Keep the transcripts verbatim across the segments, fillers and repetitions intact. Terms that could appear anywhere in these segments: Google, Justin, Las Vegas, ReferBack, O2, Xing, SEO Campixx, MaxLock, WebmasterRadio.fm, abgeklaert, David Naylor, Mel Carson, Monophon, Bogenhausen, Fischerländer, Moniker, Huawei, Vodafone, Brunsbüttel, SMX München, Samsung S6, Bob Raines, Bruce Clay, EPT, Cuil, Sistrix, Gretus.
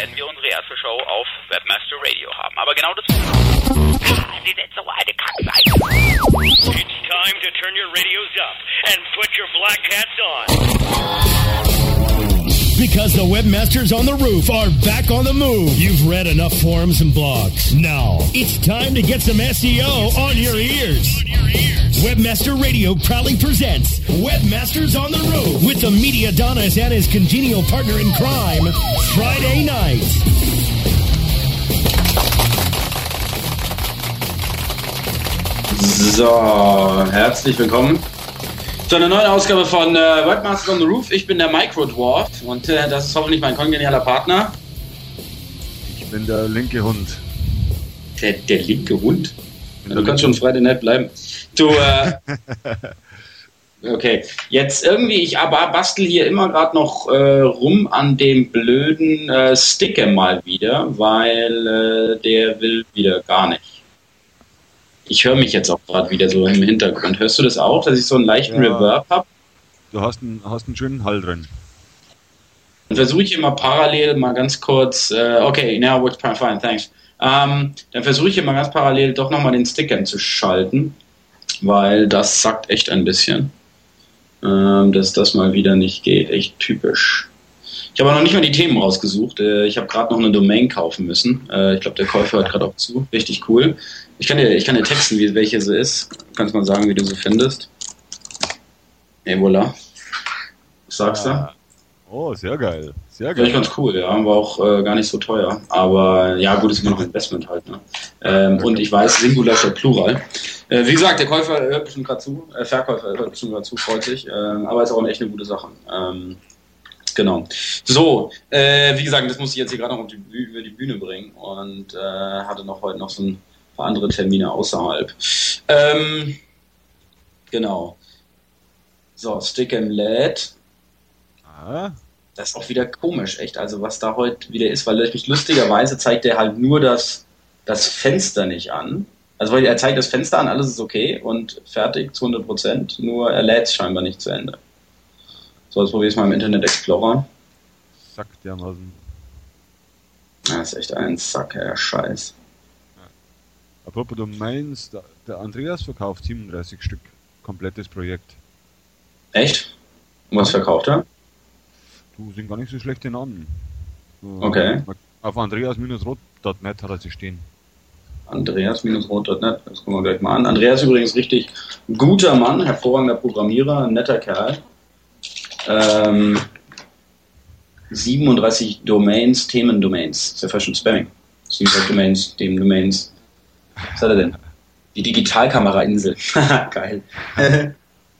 werden wir unsere erste Show auf Webmaster Radio haben. Aber genau das... Ah, Sie sind so eine Kackseite. It's time to turn your radios up and put your black hats on. Because the Webmasters on the Roof are back on the move. You've read enough forums and blogs. Now, it's time to get some S E O on your ears. On your ears. Webmaster Radio proudly presents Webmasters on the Roof with the Mediadonis and his congenial partner in crime, Friday night. So, herzlich willkommen zu einer neuen Ausgabe von äh, Webmasters on the Roof. Ich bin der Microdwarf und äh, das ist hoffentlich mein kongenialer Partner. Ich bin der linke Hund. Der, der linke Hund? Ja, du kannst schon Friday Night bleiben. Du, äh, okay, jetzt irgendwie, ich aber bastel hier immer gerade noch äh, rum an dem blöden äh, Sticker mal wieder, weil äh, der will wieder gar nicht. Ich höre mich jetzt auch gerade wieder so im Hintergrund. Hörst du das auch, dass ich so einen leichten ja, Reverb habe? Du hast einen, hast einen schönen Hall drin. Dann versuche ich immer parallel mal ganz kurz, äh, okay, now works fine, thanks. Ähm, dann versuche ich immer ganz parallel doch nochmal den Stickern zu schalten, weil das sackt echt ein bisschen, ähm, dass das mal wieder nicht geht. Echt typisch. Ich habe auch noch nicht mal die Themen rausgesucht. Äh, ich habe gerade noch eine Domain kaufen müssen. Äh, ich glaube, der Käufer hört gerade auch zu. Richtig cool. Ich kann dir, ich kann dir texten, wie, welche sie ist. Du kannst mal sagen, wie du sie findest. Et voilà. Was sagst du? Ja. Oh, sehr geil. Sehr geil. Finde ich ganz cool, ja. War auch äh, gar nicht so teuer. Aber ja, gut, ist immer noch Investment halt. Ne? Ähm, okay. Und ich weiß, Singular statt Plural. Äh, wie gesagt, der Käufer hört bestimmt gerade zu. Äh, Verkäufer hört bestimmt gerade zu, freut sich. Äh, aber ist auch echt eine gute Sache. Ähm, genau. So, äh, wie gesagt, das musste ich jetzt hier gerade noch auf die, über die Bühne bringen. Und äh, hatte noch heute noch so ein paar andere Termine außerhalb. Ähm, genau. So, Stick and Lad. Das ist auch wieder komisch, echt, also was da heute wieder ist, weil ich, lustigerweise zeigt er halt nur das, das Fenster nicht an, also weil er zeigt das Fenster an, alles ist okay und fertig zu hundert Prozent, nur er lädt es scheinbar nicht zu Ende. So, jetzt probiere ich es mal im Internet Explorer. Sack der Masen. Das ist echt ein Sack, Herr Scheiß. Ja. Apropos Domains, der Andreas verkauft siebenunddreißig Stück, komplettes Projekt. Echt? Und was verkauft er? Sind gar nicht so schlechte Namen. Okay. Auf andreas dash rot punkt net hat er sie stehen. andreas dash rot punkt net, das gucken wir gleich mal an. Andreas ist übrigens richtig guter Mann, hervorragender Programmierer, netter Kerl. Ähm, siebenunddreißig Domains, Themendomains. Ist ja fast schon Spamming. siebenunddreißig Domains, Themendomains. Was hat er denn? Die Digitalkamera-Insel. Geil.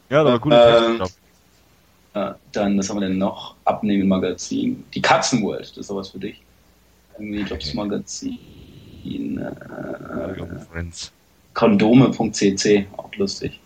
Ja, da war cool. Ähm, Dann, was haben wir denn noch? Abnehmen Magazin. Die Katzenworld, das ist sowas für dich. Irgendwie Jobs Magazin. Äh, Kondome.cc, auch lustig.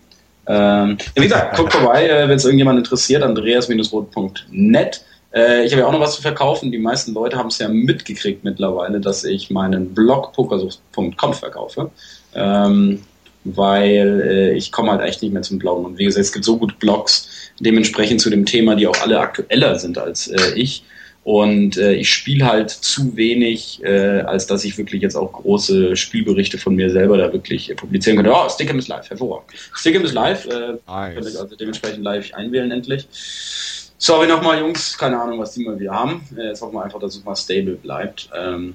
Ähm, wie gesagt, guckt vorbei, wenn es irgendjemand interessiert, andreas dash rot punkt net. Äh, ich habe ja auch noch was zu verkaufen. Die meisten Leute haben es ja mitgekriegt mittlerweile, dass ich meinen Blog pokersucht punkt com verkaufe. Ähm, weil äh, ich komme halt echt nicht mehr zum Glauben. Und wie gesagt, es gibt so gute Blogs dementsprechend zu dem Thema, die auch alle aktueller sind als äh, ich. Und äh, ich spiele halt zu wenig, äh, als dass ich wirklich jetzt auch große Spielberichte von mir selber da wirklich äh, publizieren könnte. Oh, Stickem ist live, hervorragend. Stickem ist live, äh, nice. Könnte ich also dementsprechend live einwählen endlich. Sorry nochmal, Jungs, keine Ahnung, was die mal wieder haben. Äh, jetzt hoffen wir einfach, dass es mal stable bleibt. Ähm,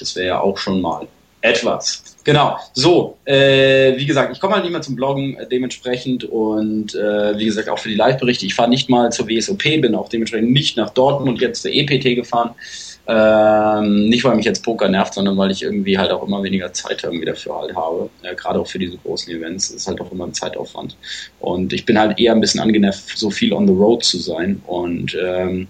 das wäre ja auch schon mal etwas. Genau, so, äh, wie gesagt, ich komme halt nicht mehr zum Bloggen äh, dementsprechend und äh, wie gesagt auch für die Live-Berichte, ich fahre nicht mal zur W S O P, bin auch dementsprechend nicht nach Dortmund jetzt zur E P T gefahren, ähm, nicht weil mich jetzt Poker nervt, sondern weil ich irgendwie halt auch immer weniger Zeit irgendwie dafür halt habe, äh, gerade auch für diese großen Events, das ist halt auch immer ein Zeitaufwand und ich bin halt eher ein bisschen angenervt, so viel on the road zu sein und ähm,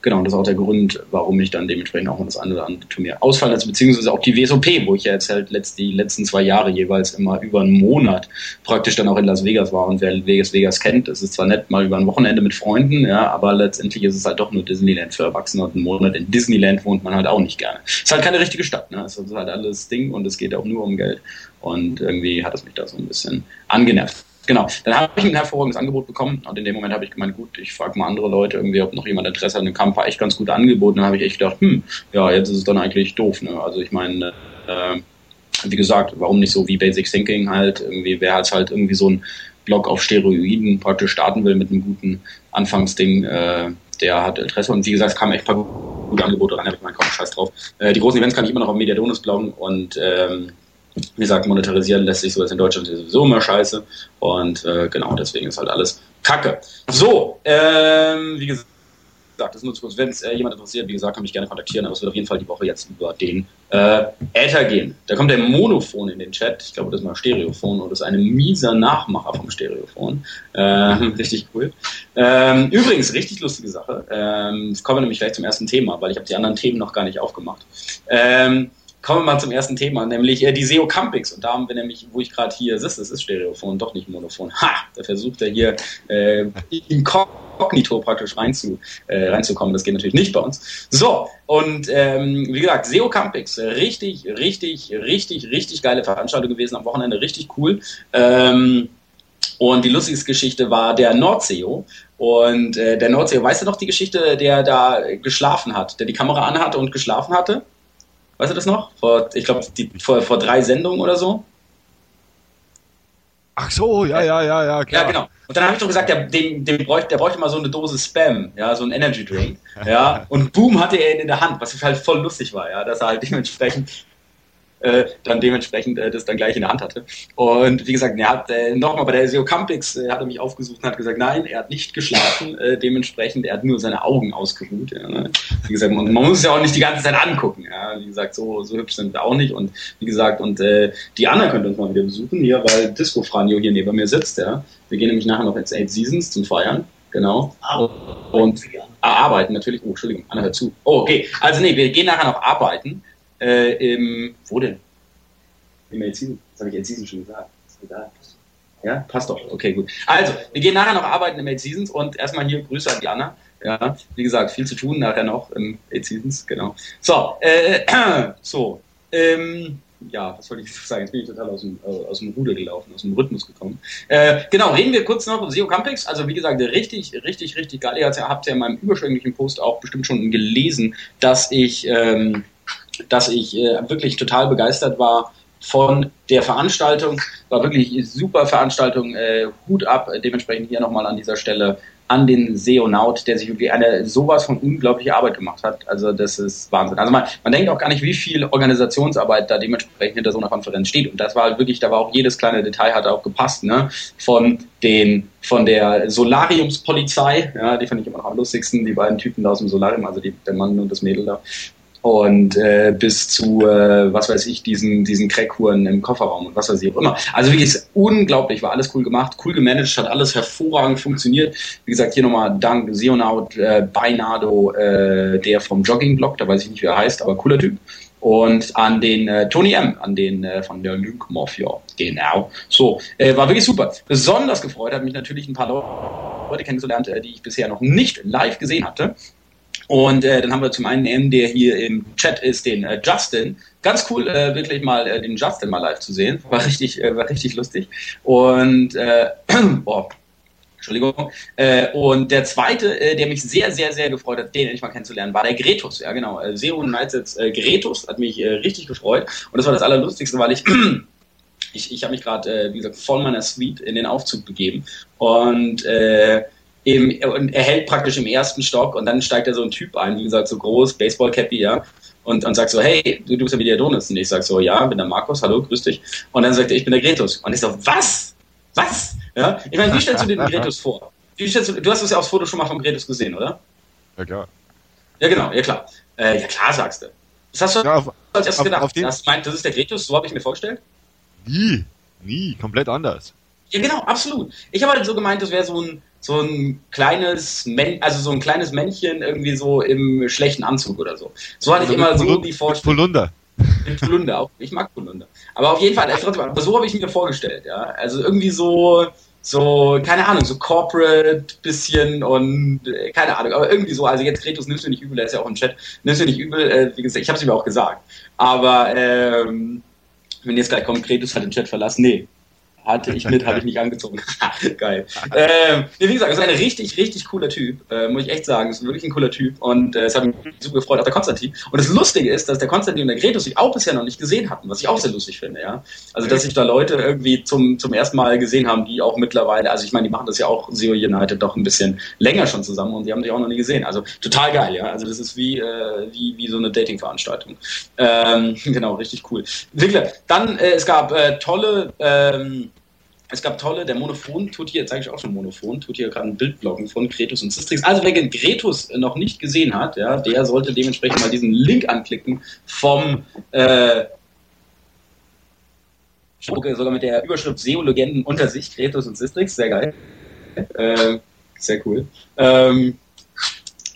genau, und das ist auch der Grund, warum ich dann dementsprechend auch mal das eine oder andere Turnier ausfallen lasse, beziehungsweise auch die W S O P, wo ich ja jetzt halt letztlich letzten zwei Jahre jeweils immer über einen Monat praktisch dann auch in Las Vegas war. Und wer Vegas Vegas kennt, es ist zwar nett, mal über ein Wochenende mit Freunden, ja, aber letztendlich ist es halt doch nur Disneyland für Erwachsene und einen Monat in Disneyland wohnt man halt auch nicht gerne. Ist halt keine richtige Stadt, ne? Es ist halt alles Ding und es geht auch nur um Geld. Und irgendwie hat es mich da so ein bisschen angenervt. Genau, dann habe ich ein hervorragendes Angebot bekommen und in dem Moment habe ich gemeint, gut, ich frage mal andere Leute irgendwie, ob noch jemand Interesse an dem Kampf, war echt ganz gut angeboten. Dann habe ich echt gedacht, hm, ja, jetzt ist es dann eigentlich doof, ne? Also ich meine, äh, wie gesagt, warum nicht so wie Basic Thinking halt, irgendwie, wer jetzt halt irgendwie so ein Blog auf Steroiden praktisch starten will mit einem guten Anfangsding, äh, der hat Interesse und wie gesagt, es kamen echt ein paar gute Angebote ran, da habe ich meinen Kopf scheiß drauf. Äh, die großen Events kann ich immer noch auf Mediadonis bloggen und ähm, wie gesagt, monetarisieren lässt sich so jetzt in Deutschland sowieso immer scheiße und äh, genau, deswegen ist halt alles Kacke. So, ähm, wie gesagt, das ist nur zu kurz, wenn es äh, jemand interessiert, wie gesagt, kann mich gerne kontaktieren, aber es wird auf jeden Fall die Woche jetzt über den äh, Äther gehen. Da kommt der Monophon in den Chat, ich glaube, das ist mal Stereophon oder das ist eine mieser Nachmacher vom Stereophon. Ähm, richtig cool. Ähm, übrigens, richtig lustige Sache, ähm, jetzt kommen wir nämlich gleich zum ersten Thema, weil ich habe die anderen Themen noch gar nicht aufgemacht. Ähm, Kommen wir mal zum ersten Thema, nämlich äh, die S E O Campixx. Und da haben wir nämlich, wo ich gerade hier sitze, das ist Stereophon, doch nicht Monophon. Ha! Da versucht er hier äh, inkognito praktisch rein zu, äh, reinzukommen. Das geht natürlich nicht bei uns. So, und ähm, wie gesagt, S E O Campixx. Richtig, richtig, richtig, richtig geile Veranstaltung gewesen am Wochenende. Richtig cool. Ähm, und die lustigste Geschichte war der Nordseo. Und äh, der Nordseo, weißt du noch die Geschichte, der da geschlafen hat, der die Kamera anhatte und geschlafen hatte? Weißt du das noch? Vor, ich glaube, vor, vor drei Sendungen oder so. Ach so, ja, ja, ja, ja, klar. Ja, genau. Und dann habe ich doch gesagt, der, dem, dem bräuchte, der bräuchte mal so eine Dose Spam, ja, so ein Energy Drink. Ja, und boom, hatte er ihn in der Hand, was halt voll lustig war, ja, dass er halt dementsprechend äh, dann dementsprechend äh, das dann gleich in der Hand hatte. Und wie gesagt, er hat äh, nochmal bei der S E O Campixx, äh, hat er mich aufgesucht und hat gesagt, nein, er hat nicht geschlafen, äh, dementsprechend, er hat nur seine Augen ausgeruht. Ja, ne? Wie gesagt, man, man muss es ja auch nicht die ganze Zeit angucken. Ja? Wie gesagt, so, so hübsch sind wir auch nicht. Und wie gesagt, und äh, die Anna könnte uns mal wieder besuchen hier, weil Disco Franjo hier neben mir sitzt. Ja? Wir gehen nämlich nachher noch ins Eight Seasons zum Feiern. Genau. Und äh, arbeiten natürlich. Oh, Entschuldigung, Anna hört zu. Oh, okay. Also nee, wir gehen nachher noch arbeiten. Äh, im, wo denn? Im Eight Seasons. Das habe ich Eight Seasons schon gesagt. Ist egal. Ja, passt doch. Okay, gut. Also, wir gehen nachher noch arbeiten im Eight Seasons und erstmal hier Grüße an die Anna. Ja, wie gesagt, viel zu tun nachher noch im Eight Seasons, genau. So, äh, so, ähm, ja, was wollte ich sagen? Jetzt bin ich total aus dem, aus dem Ruder gelaufen, aus dem Rhythmus gekommen. Äh, genau, reden wir kurz noch über S E O Campixx. Also wie gesagt, richtig, richtig, richtig geil. Ihr habt ja in meinem überschwänglichen Post auch bestimmt schon gelesen, dass ich, ähm, dass ich äh, wirklich total begeistert war von der Veranstaltung. War wirklich super Veranstaltung. Äh, Hut ab. Dementsprechend hier nochmal an dieser Stelle an den Seonaut, der sich wirklich eine sowas von unglaublicher Arbeit gemacht hat. Also das ist Wahnsinn. Also man, man denkt auch gar nicht, wie viel Organisationsarbeit da dementsprechend hinter so einer Konferenz steht. Und das war halt wirklich, da war auch jedes kleine Detail hat auch gepasst, ne? Von den, von der Solariumspolizei, ja, die fand ich immer noch am lustigsten, die beiden Typen da aus dem Solarium, also die, der Mann und das Mädel da. Und äh, bis zu, äh, was weiß ich, diesen diesen Crackhuren im Kofferraum und was weiß ich auch immer. Also wirklich, ist unglaublich, war alles cool gemacht, cool gemanagt, hat alles hervorragend funktioniert. Wie gesagt, hier nochmal dank Seonaut, äh, Beinado, äh, der vom Jogging-Blog, da weiß ich nicht, wie er heißt, aber cooler Typ. Und an den äh, Tony M, an den äh, von der Link Mafia, genau. So, äh, war wirklich super. Besonders gefreut hat mich natürlich ein paar Leute kennengelernt, äh, die ich bisher noch nicht live gesehen hatte. Und äh, dann haben wir zum einen einen, der hier im Chat ist, den äh, Justin. Ganz cool, äh, wirklich mal äh, den Justin mal live zu sehen. War richtig, äh, war richtig lustig. Und äh, boah, Entschuldigung. Äh, und der zweite, äh, der mich sehr, sehr, sehr gefreut hat, den endlich mal kennenzulernen, war der Gretus. Ja, genau. Äh, Zero Nights jetzt äh, Gretus hat mich äh, richtig gefreut. Und das war das Allerlustigste, weil ich ich, ich habe mich gerade, äh, wie gesagt, von meiner Suite in den Aufzug begeben. Und äh, Im, und er hält praktisch im ersten Stock und dann steigt da so ein Typ ein, wie gesagt, so groß, Baseball-Cappy, ja, und, und sagt so, hey, du, du bist der Mediadonis. Und ich sag so, ja, bin der Markus, hallo, grüß dich. Und dann sagt er, ich bin der Gretus. Und ich so, was? Was? Ja? Ich meine, wie stellst du dir den Gretus vor? Wie stellst du, du hast das ja aufs Foto schon mal vom Gretus gesehen, oder? Ja, klar. Ja, genau, ja, klar. Äh, ja, klar, sagst du. Das hast du ja, auf, als erstes auf, gedacht. Auf das, mein, das ist der Gretus, so habe ich mir vorgestellt? Nie, nie, komplett anders. Ja, genau, absolut. Ich habe halt so gemeint, das wäre so ein so ein kleines Männchen, also so ein kleines Männchen irgendwie so im schlechten Anzug oder so. So hatte also ich immer Pol- so die Vorstellung. Polunder. Mit Polunder, auch. Ich mag Polunder. Aber auf jeden Fall, aber so habe ich mir vorgestellt, ja. Also irgendwie so, so, keine Ahnung, so corporate bisschen und äh, keine Ahnung, aber irgendwie so, also jetzt Gretus, nimmst du nicht übel, der ist ja auch im Chat, nimmst du nicht übel, äh, wie gesagt, ich habe es ihm auch gesagt. Aber ähm, wenn jetzt gleich kommt, Gretus hat den Chat verlassen, nee. Hatte ich mit, habe ich nicht angezogen. Geil. Ähm, nee, wie gesagt, das ist ein richtig, richtig cooler Typ, äh, muss ich echt sagen. Das ist wirklich ein cooler Typ und äh, es hat mich super gefreut, auch der Konstantin. Und das Lustige ist, dass der Konstantin und der Gretus sich auch bisher noch nicht gesehen hatten, was ich auch sehr lustig finde, ja. Also, dass sich da Leute irgendwie zum, zum ersten Mal gesehen haben, die auch mittlerweile, also ich meine, die machen das ja auch, S E O United, doch ein bisschen länger schon zusammen und die haben sich auch noch nie gesehen. Also, total geil, ja. Also, das ist wie, äh, wie, wie so eine Dating-Veranstaltung. Ähm, genau, richtig cool. Wirklich, dann, äh, es gab äh, tolle, ähm, Es gab tolle, der Monophon tut hier, jetzt sage ich auch schon Monophon, tut hier gerade ein Bildbloggen von Gretus und Sistrix. Also wer Gretus noch nicht gesehen hat, ja, der sollte dementsprechend mal diesen Link anklicken vom äh, sogar mit der Überschrift S E O-Legenden unter sich, Gretus und Sistrix, sehr geil. Äh, sehr cool. Ähm,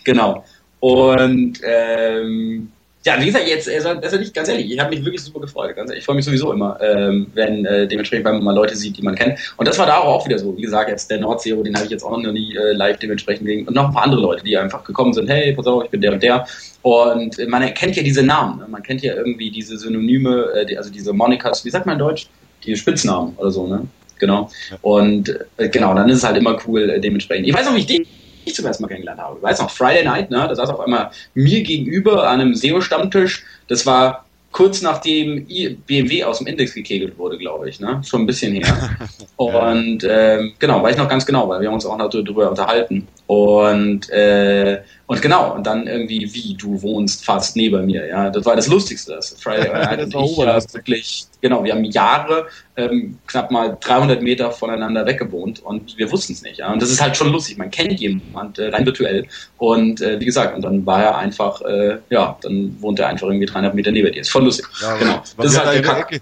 genau. Und ähm, ja, wie gesagt, jetzt, also nicht, ganz ehrlich, ich habe mich wirklich super gefreut. Ganz ehrlich, ich freue mich sowieso immer, ähm, wenn äh, dementsprechend, weil man mal Leute sieht, die man kennt. Und das war da auch wieder so. Wie gesagt, jetzt der Nordseo, den habe ich jetzt auch noch nie äh, live dementsprechend gesehen. Und noch ein paar andere Leute, die einfach gekommen sind. Hey, pass auf, ich bin der und der. Und äh, man erkennt ja diese Namen. Ne? Man kennt ja irgendwie diese Synonyme, äh, die, also diese Monikers, wie sagt man in Deutsch? Die Spitznamen oder so, ne? Genau. Und äh, genau, dann ist es halt immer cool äh, dementsprechend. Ich weiß noch, wie ich den ich zum ersten Mal kennengelernt habe. Ich weiß noch, Friday Night, ne? Da saß auf einmal mir gegenüber an einem S E O-Stammtisch. Das war kurz nachdem B M W aus dem Index gekegelt wurde, glaube ich, ne? Schon ein bisschen her. Und ähm, genau, weiß ich noch ganz genau, weil wir haben uns auch noch darüber unterhalten. Und äh, und genau, und dann irgendwie, wie, du wohnst fast neben mir, ja. Das war das Lustigste, das Friday Night. Das war ich, ja, wirklich, genau, wir haben Jahre, ähm, knapp mal dreihundert Meter voneinander weggewohnt und wir wussten es nicht, ja. Und das ist halt schon lustig, man kennt jemanden äh, rein virtuell und äh, wie gesagt, und dann war er einfach, äh, ja, dann wohnt er einfach irgendwie dreihundert Meter neben dir. Ist voll lustig, ja, genau. Das ist halt gekackt.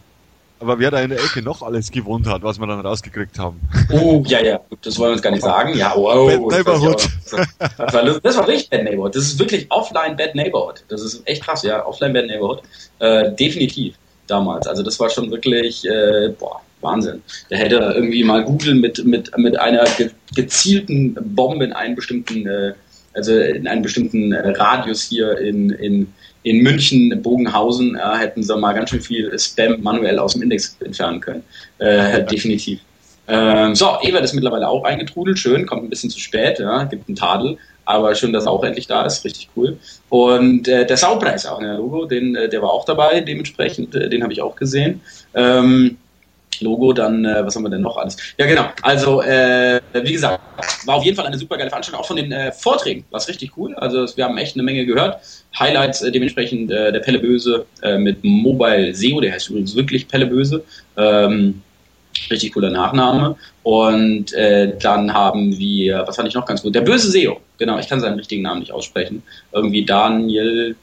Aber wer da in der Ecke noch alles gewohnt hat, was wir dann rausgekriegt haben. Oh, ja, ja, das wollen wir uns gar nicht sagen. Ja, wow. Bad Neighborhood. Das war, das war wirklich Bad Neighborhood. Das ist wirklich offline Bad Neighborhood. Das ist echt krass, ja, offline Bad Neighborhood. Äh, definitiv damals. Also das war schon wirklich, äh, boah, Wahnsinn. Da hätte irgendwie mal Google mit, mit, mit einer ge- gezielten Bombe in einen bestimmten, äh, also in einen bestimmten äh, Radius hier in, in In München, Bogenhausen, äh, hätten sie mal ganz schön viel Spam manuell aus dem Index entfernen können. Äh, definitiv. Ähm, so, Ebert ist mittlerweile auch eingetrudelt. Schön, kommt ein bisschen zu spät, ja, gibt einen Tadel. Aber schön, dass er auch endlich da ist. Richtig cool. Und äh, der Saupreis auch, der Logo, den, äh, der war auch dabei, dementsprechend. Äh, den habe ich auch gesehen. Ähm, Logo, dann, äh, was haben wir denn noch alles? Ja, genau. Also, äh, wie gesagt, war auf jeden Fall eine super geile Veranstaltung. Auch von den äh, Vorträgen war es richtig cool. Also, wir haben echt eine Menge gehört. Highlights äh, dementsprechend äh, der Pelleböse äh, mit Mobile S E O, der heißt übrigens wirklich Pelleböse. Ähm, richtig cooler Nachname. Und äh, dann haben wir, was fand ich noch ganz gut? Der böse S E O. Genau, ich kann seinen richtigen Namen nicht aussprechen. Irgendwie Daniel,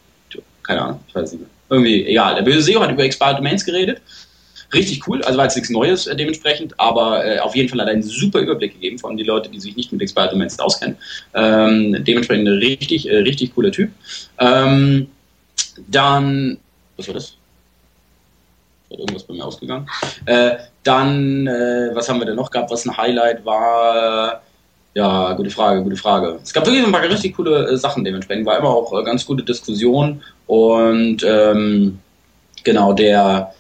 keine Ahnung, ich weiß nicht mehr. Irgendwie, egal. Der böse S E O hat über Expired Domains geredet. Richtig cool, also war jetzt nichts Neues äh, dementsprechend, aber äh, auf jeden Fall hat er einen super Überblick gegeben, vor allem die Leute, die sich nicht mit Expired Domains auskennen. Ähm, dementsprechend richtig, äh, richtig cooler Typ. Ähm, dann, was war das? Hat irgendwas bei mir ausgegangen. Äh, dann, äh, was haben wir denn noch gehabt, was ein Highlight war? Ja, gute Frage, gute Frage. Es gab wirklich ein paar richtig coole äh, Sachen dementsprechend, war immer auch äh, ganz gute Diskussion und ähm, genau, der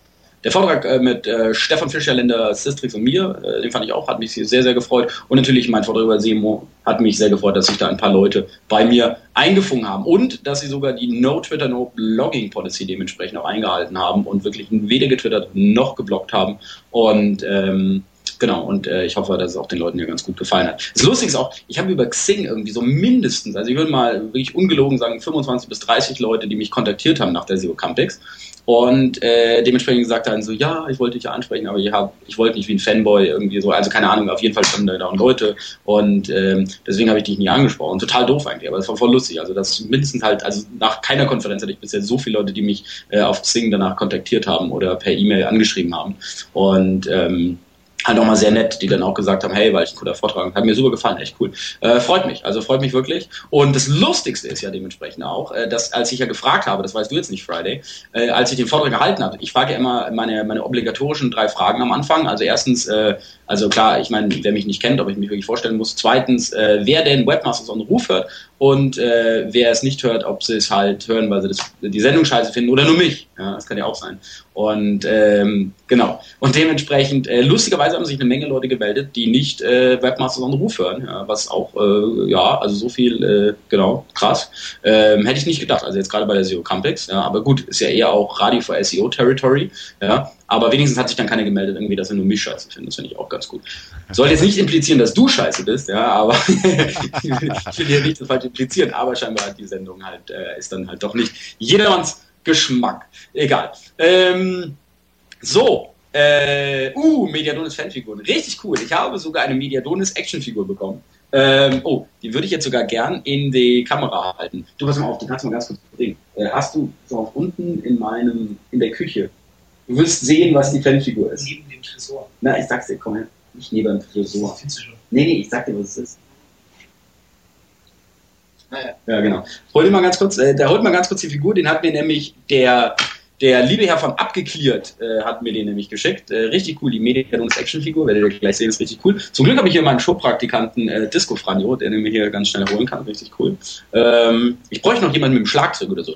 Der Vortrag äh, mit äh, Stefan Fischerländer, Sistrix und mir, äh, den fand ich auch, hat mich sehr, sehr gefreut. Und natürlich mein Vortrag über S E M O hat mich sehr gefreut, dass sich da ein paar Leute bei mir eingefunden haben. Und dass sie sogar die No-Twitter, No-Blogging-Policy dementsprechend auch eingehalten haben und wirklich weder getwittert noch gebloggt haben. Und ähm, genau, und äh, ich hoffe, dass es auch den Leuten ja ganz gut gefallen hat. Das Lustige ist auch, ich habe über Xing irgendwie so mindestens, also ich würde mal wirklich ungelogen sagen, fünfundzwanzig bis dreißig Leute, die mich kontaktiert haben nach der S E O Campixx. Und äh, dementsprechend gesagt haben, so, ja, ich wollte dich ja ansprechen, aber ich, hab, ich wollte nicht wie ein Fanboy irgendwie so, also keine Ahnung, auf jeden Fall standen da und Leute und ähm, deswegen habe ich dich nie angesprochen. Total doof eigentlich, aber das war voll lustig. Also das mindestens halt, also nach keiner Konferenz hatte ich bisher so viele Leute, die mich äh, auf Xing danach kontaktiert haben oder per E-Mail angeschrieben haben. Und ähm, halt auch mal sehr nett, die dann auch gesagt haben, hey, war ich ein cooler Vortrag, hat mir super gefallen, echt cool. Äh, freut mich, also freut mich wirklich. Und das Lustigste ist ja dementsprechend auch, äh, dass als ich ja gefragt habe, das weißt du jetzt nicht, Friday, äh, als ich den Vortrag gehalten habe, ich frage ja immer meine, meine obligatorischen drei Fragen am Anfang. Also erstens, äh, also klar, ich meine, wer mich nicht kennt, ob ich mich wirklich vorstellen muss. Zweitens, äh, wer denn Webmasters on the Roof hört? Und äh, wer es nicht hört, ob sie es halt hören, weil sie das, die Sendung scheiße finden oder nur mich. Ja, das kann ja auch sein. Und ähm, genau. Und dementsprechend, äh, lustigerweise haben sich eine Menge Leute gemeldet, die nicht äh, Webmasters on the Roof hören. Ja, was auch, äh, ja, also so viel, äh, genau, krass. Ähm, hätte ich nicht gedacht. Also jetzt gerade bei der S E O Campixx. Ja, aber gut, ist ja eher auch Radio for S E O Territory. Ja. Aber wenigstens hat sich dann keiner gemeldet, irgendwie, dass er nur mich scheiße findet. Das finde ich auch ganz gut. Soll jetzt nicht implizieren, dass du scheiße bist, ja, aber ich will hier nicht so falsch implizieren, aber scheinbar hat die Sendung halt, äh, ist dann halt doch nicht jedermanns Geschmack. Egal. Ähm, so. Äh, uh, Mediadonis Fanfiguren. Richtig cool. Ich habe sogar eine Mediadonis Actionfigur bekommen. Ähm, oh, die würde ich jetzt sogar gern in die Kamera halten. Du, pass mal auf, die kannst du mal ganz kurz bringen. Äh, hast du so unten in meinem, in der Küche. Du wirst sehen, was die Fanfigur ist. Neben dem Tresor. Na, ich sag's dir, komm her. Nicht neben dem Tresor. Das findest du schon. Nee, nee, ich sag dir, was es ist. Naja. Ja, genau. Hol dir mal ganz kurz, äh, da holt mal ganz kurz die Figur, den hat mir nämlich der, der liebe Herr von abgeklaert, äh, hat mir den nämlich geschickt. Äh, richtig cool, die Mediadonis-Action-Figur, werdet ihr gleich sehen, ist richtig cool. Zum Glück habe ich hier meinen Showpraktikanten äh, Disco Franjo, der den mir hier ganz schnell holen kann, richtig cool. Ähm, ich bräuchte noch jemanden mit dem Schlagzeug oder so.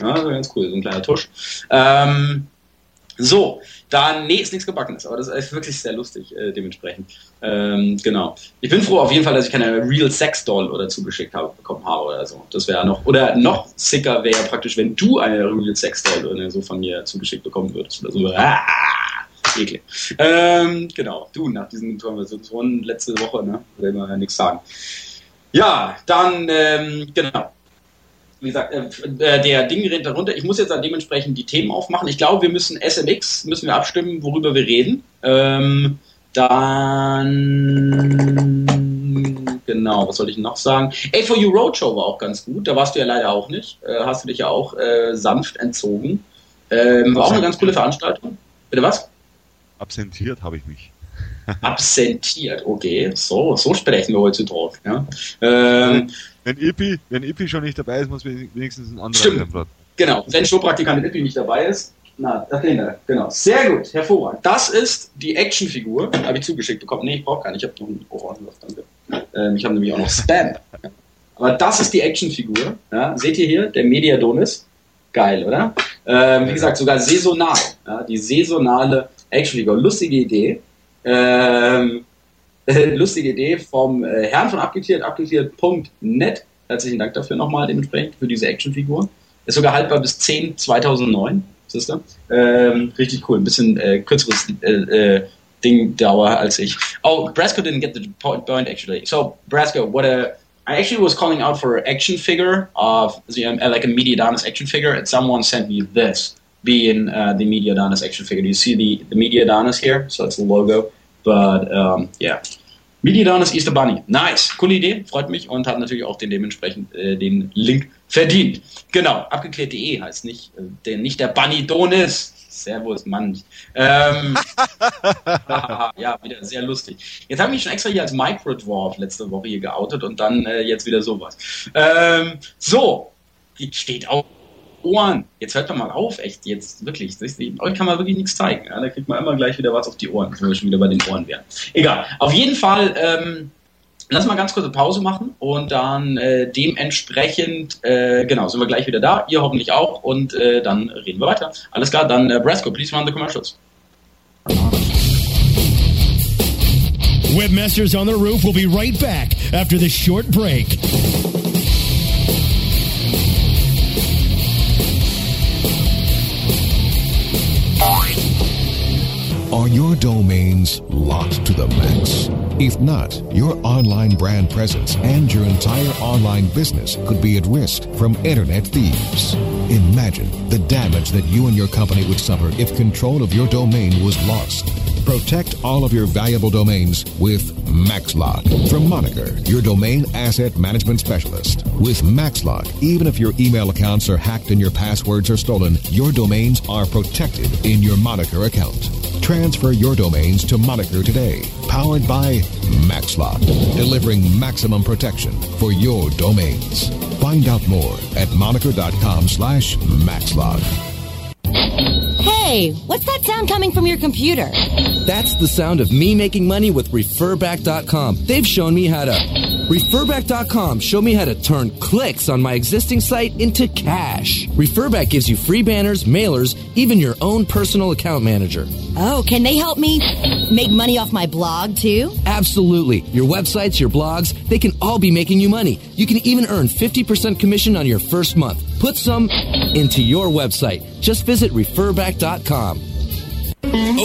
Ja, so ganz cool, so ein kleiner Tusch. Ähm, So, dann, nee, ist nichts Gebackenes, aber das ist wirklich sehr lustig, äh, dementsprechend. Ähm, genau. Ich bin froh auf jeden Fall, dass ich keine Real Sex Doll oder zugeschickt habe, bekommen habe oder so. Das wäre noch, oder noch sicker wäre ja praktisch, wenn du eine Real Sex Doll oder so von mir zugeschickt bekommen würdest oder so. Ah, eklig. Ähm, genau. Du, nach diesen Konversationen letzte Woche, ne, will man ja nichts sagen. Ja, dann, ähm, genau. Wie gesagt, äh, der Ding rennt darunter. Ich muss jetzt dann dementsprechend die Themen aufmachen. Ich glaube, wir müssen S M X, müssen wir abstimmen, worüber wir reden. Ähm, dann, genau, was soll ich noch sagen? A four U Roadshow war auch ganz gut. Da warst du ja leider auch nicht. Äh, hast du dich ja auch äh, sanft entzogen. Ähm, war auch eine ganz coole Veranstaltung. Bitte was? Absentiert habe ich mich. Absentiert, okay. So, so sprechen wir heutzutage. Ja. Ähm, Wenn Ipi, wenn Ipi schon nicht dabei ist, muss wenigstens ein anderer Templatz. Genau, wenn Showpraktikant Ipi nicht dabei ist, na, das klingt er. Genau. Sehr gut, hervorragend. Das ist die Actionfigur. Habe ich zugeschickt bekommen. Nee, ich brauche keine. Ich habe noch einen Ohrhorn. Ähm, ich habe nämlich auch noch Spam. Aber das ist die Actionfigur. Ja, seht ihr hier? Der Mediadonis. Geil, oder? Ähm, wie gesagt, sogar saisonal. Ja, die saisonale Actionfigur. Lustige Idee. Ähm, Lustige Idee vom äh, Herrn von abgeklaert Punkt net. Herzlichen Dank dafür nochmal, dementsprechend, für diese Actionfigur. Ist sogar haltbar bis zehn zweitausendneun. Siehst du? Ähm, richtig cool. Ein bisschen äh, kürzeres äh, äh, Ding-Dauer als ich. Oh, Brasco didn't get the point actually. So, Brasco, what a... I actually was calling out for an action figure of, you know, like a Mediadonis action figure, and someone sent me this, being uh, the Mediadonis action figure. Do you see the, the Mediadonis here? So, it's the logo. But, um, yeah. Mediadonis Easter Bunny. Nice. Coole Idee. Freut mich. Und hat natürlich auch den dementsprechend äh, den Link verdient. Genau. abgeklaert punkt de heißt nicht, äh, der, nicht der Bunny-Donis. Servus, Mann. Ähm, ja, wieder sehr lustig. Jetzt habe ich mich schon extra hier als Microdwarf letzte Woche hier geoutet und dann äh, jetzt wieder sowas. Ähm, so. Die steht auch. Ohren. Jetzt hört man mal auf, echt, jetzt wirklich. Euch kann man wirklich nichts zeigen. Ja? Da kriegt man immer gleich wieder was auf die Ohren, wenn wir schon wieder bei den Ohren wären. Egal. Auf jeden Fall, ähm, lass mal ganz kurze Pause machen und dann äh, dementsprechend, äh, genau, sind wir gleich wieder da. Ihr hoffentlich auch und äh, dann reden wir weiter. Alles klar, dann äh, Brasco, please run the commercials. Webmasters on the Roof will be right back after this short break. Are your domains locked to the max? If not, your online brand presence and your entire online business could be at risk from internet thieves. Imagine the damage that you and your company would suffer if control of your domain was lost. Protect all of your valuable domains with MaxLock. From Moniker, your domain asset management specialist. With MaxLock, even if your email accounts are hacked and your passwords are stolen, your domains are protected in your Moniker account. Transfer your domains to Moniker today. Powered by MaxLock. Delivering maximum protection for your domains. Find out more at moniker.com slash MaxLock. Hey, what's that sound coming from your computer? That's the sound of me making money with ReferBack dot com. They've shown me how to... ReferBack dot com showed me how to turn clicks on my existing site into cash. ReferBack gives you free banners, mailers, even your own personal account manager. Oh, can they help me make money off my blog too? Absolutely. Your websites, your blogs, they can all be making you money. You can even earn fifty percent commission on your first month. Put some into your website. Just visit referback dot com.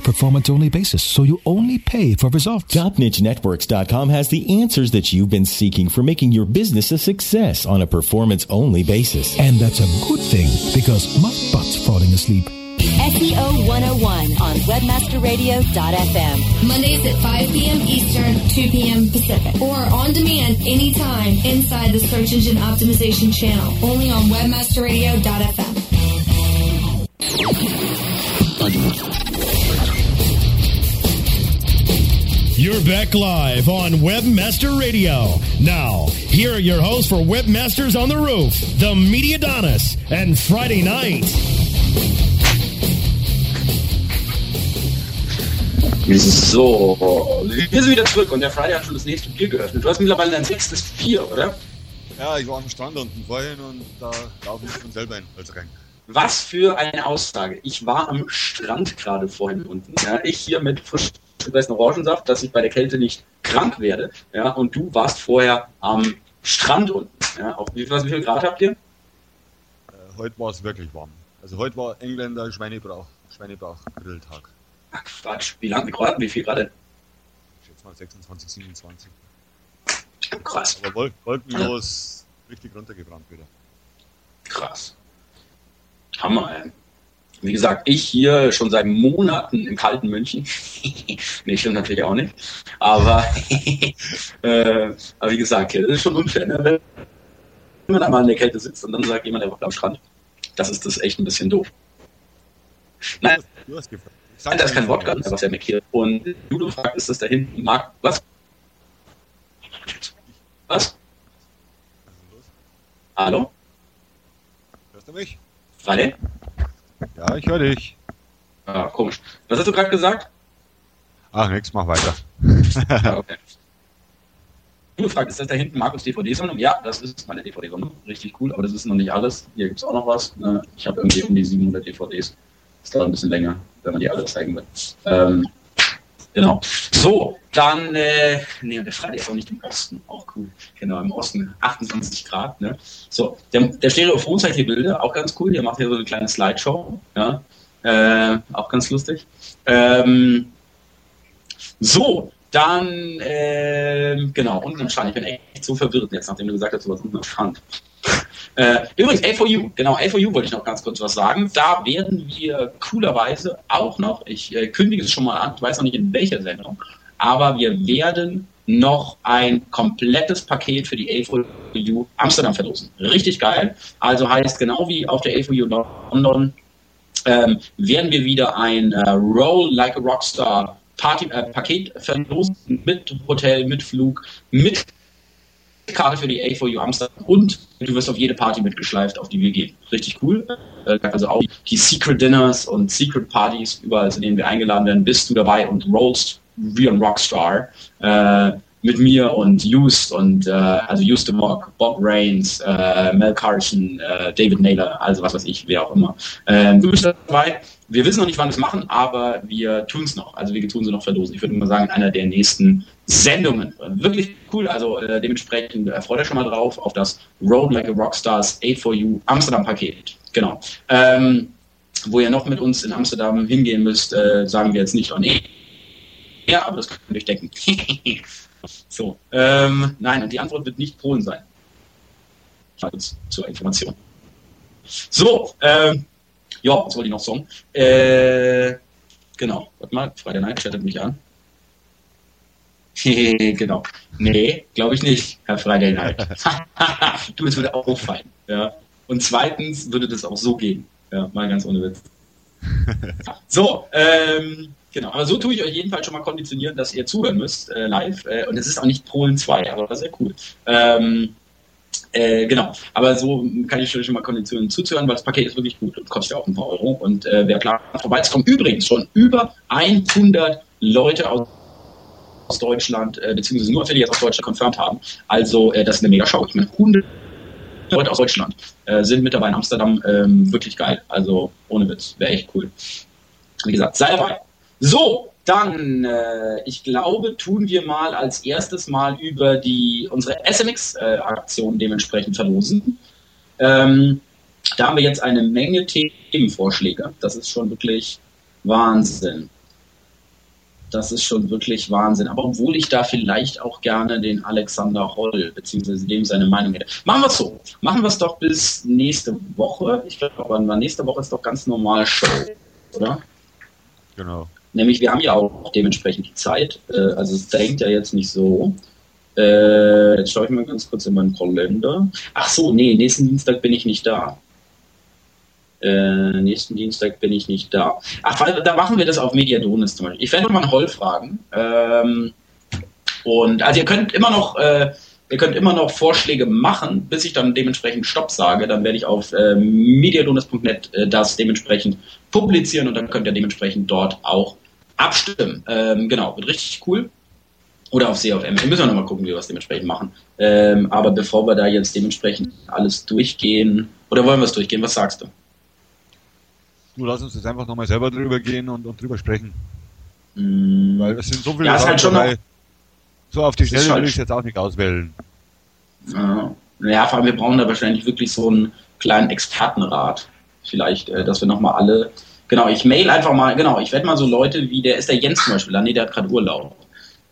performance-only basis, so you only pay for results. top niche networks dot com has the answers that you've been seeking for making your business a success on a performance-only basis. And that's a good thing, because my butt's falling asleep. S E O one oh one on webmaster radio dot f m. Mondays at five p.m. Eastern, two p.m. Pacific. Or on demand anytime inside the Search Engine Optimization channel. Only on webmaster radio dot f m. You're back live on Webmaster Radio. Now, here are your hosts for Webmasters on the Roof, the Mediadonis, and Friday Night. So, wir sind wieder zurück und der Friday hat schon das nächste Bier geöffnet. Du hast mittlerweile dein sechstes Bier, oder? Ja, ich war am Strand unten vorhin und da laufe ich von selber in Holz rein. Was für eine Aussage. Ich war am Strand gerade vorhin unten. Ja, ich hier mit frisch besten Orangensaft, dass ich bei der Kälte nicht krank werde. Ja, und du warst vorher am Strand unten. Ja, auf wie, was, wie viel Grad habt ihr? Äh, heute war es wirklich warm. Also heute war Engländer Schweinebrauch, Schweinebrauch Grilltag. Ach Quatsch, wie lange Grad? Wie viel Grad denn? Ich schätze mal sechsundzwanzig, siebenundzwanzig. Krass. Aber wolkenlos, ja. Richtig runtergebrannt wieder. Krass. Hammer, ey. Wie gesagt, ich hier schon seit Monaten im kalten München. Nee, stimmt natürlich auch nicht. Aber, äh, aber wie gesagt, das ist schon unfair. Wenn man da mal in der Kälte sitzt und dann sagt jemand, der war am Strand, das ist das echt ein bisschen doof. Nein, du hast, du hast Nein da ist kein Wodka, was er markiert. Und du fragst, ist das da hinten? Mark, was? Was? Hallo? Hörst du mich? Freide? Ja, ich höre dich. Ah, komisch. Was hast du gerade gesagt? Ach, nix, mach weiter. Ja, okay. Du gefragt, ist das da hinten Markus D V D-Sammlung? Ja, das ist meine D V D-Sammlung. Richtig cool, aber das ist noch nicht alles. Hier gibt es auch noch was. Ich habe irgendwie um die siebenhundert D V Ds. Das dauert ein bisschen länger, wenn man die alle zeigen will. Ähm, genau. So, dann, äh, nee, und der Freitag ist auch nicht im Osten. Auch cool. Genau, im Osten. achtundzwanzig Grad, ne? So, der, der Stereophon zeigt die Bilder, auch ganz cool. Der macht hier so eine kleine Slideshow, ja. Äh, auch ganz lustig. Ähm, so, dann, äh, genau, unten am Strand. Ich bin echt so verwirrt jetzt, nachdem du gesagt hast, du warst unten am Strand. Äh, übrigens, A four U, genau, A four U wollte ich noch ganz kurz was sagen. Da werden wir coolerweise auch noch, ich äh, kündige es schon mal an, ich weiß noch nicht in welcher Sendung, aber wir werden noch ein komplettes Paket für die A four U Amsterdam verlosen. Richtig geil. Also heißt, genau wie auf der A four U London ähm, werden wir wieder ein äh, Roll Like a Rockstar Party äh, Paket verlosen mit Hotel, mit Flug, mit Karte für die A four U Amsterdam und du wirst auf jede Party mitgeschleift, auf die wir gehen. Richtig cool. Also auch die Secret Dinners und Secret Parties, überall, zu denen wir eingeladen werden, bist du dabei und rollst wie ein Rockstar äh, mit mir und Just und äh, also Just the Mock, Bob Rains, äh, Mel Carson, äh, David Naylor, also was weiß ich, wer auch immer. Ähm, du bist dabei. Wir wissen noch nicht, wann wir es machen, aber wir tun es noch. Also wir tun sie noch verlosen. Ich würde mal sagen, in einer der nächsten Sendungen. Wirklich cool. Also äh, dementsprechend äh, freut euch schon mal drauf auf das Road Like a Rockstars A four U Amsterdam Paket. Genau. Ähm, wo ihr noch mit uns in Amsterdam hingehen müsst, äh, sagen wir jetzt nicht an. Ja, aber das könnt ihr euch denken. So, ähm, nein, und die Antwort wird nicht Polen sein. Falls zur Information. So, ähm, ja, was wollte ich noch sagen? Äh, genau, warte mal, Friday Night chattet mich an. Genau. Nee, glaube ich nicht, Herr Freidenheit. Du, es würde auch fallen. Ja. Und zweitens würde das auch so gehen. Ja, mal ganz ohne Witz. So, ähm, genau. Aber so tue ich euch jedenfalls schon mal konditionieren, dass ihr zuhören müsst äh, live. Äh, und es ist auch nicht Polen zwei, aber sehr cool. Ähm, Äh, genau, aber so kann ich schon mal Konditionen zuzuhören, weil das Paket ist wirklich gut und kostet ja auch ein paar Euro. Und äh, wer klar vorbeizukommen, übrigens schon über hundert Leute aus, aus Deutschland, äh, beziehungsweise nur, die jetzt aus Deutschland confirmed haben. Also, äh, das ist eine mega Show. Ich meine, hundert Leute aus Deutschland äh, sind mit dabei in Amsterdam. Ähm, wirklich geil, also ohne Witz, wäre echt cool. Wie gesagt, sei dabei. So! Dann, äh, ich glaube, tun wir mal als erstes mal über die unsere S M X-Aktion äh, dementsprechend verlosen. Ähm, da haben wir jetzt eine Menge Themenvorschläge. Das ist schon wirklich Wahnsinn. Das ist schon wirklich Wahnsinn. Aber obwohl ich da vielleicht auch gerne den Alexander Holl, beziehungsweise dem seine Meinung hätte. Machen wir es so. Machen wir es doch bis nächste Woche. Ich glaube, aber nächste Woche ist doch ganz normal Show, oder? Genau. Nämlich, wir haben ja auch dementsprechend die Zeit, also es drängt ja jetzt nicht so. Jetzt schaue ich mal ganz kurz in meinen Kalender. Ach so, nee, nächsten Dienstag bin ich nicht da. Äh, nächsten Dienstag bin ich nicht da. Ach, da machen wir das auf Mediadonis zum Beispiel. Ich werde nochmal einen Holl fragen. Ähm, und, also ihr könnt immer noch, äh, ihr könnt immer noch Vorschläge machen, bis ich dann dementsprechend Stopp sage. Dann werde ich auf äh, mediadonis punkt net äh, das dementsprechend publizieren und dann könnt ihr dementsprechend dort auch abstimmen. Ähm, genau, wird richtig cool. Oder auf S E O F M. Wir müssen ja nochmal gucken, wie wir das dementsprechend machen. Ähm, aber bevor wir da jetzt dementsprechend alles durchgehen, oder wollen wir es durchgehen? Was sagst du? Du, lass uns jetzt einfach nochmal selber drüber gehen und, und drüber sprechen. Mm. Weil es sind so viele ja, Sachen halt schon dabei. Noch, so auf die Schnelle will ich jetzt auch nicht auswählen. Ja, naja, vor allem wir brauchen da wahrscheinlich wirklich so einen kleinen Expertenrat. Vielleicht, äh, dass wir nochmal alle... Genau, ich mail einfach mal... Genau, ich werde mal so Leute wie... der Ist der Jens zum Beispiel? Ah, nee, der hat gerade Urlaub.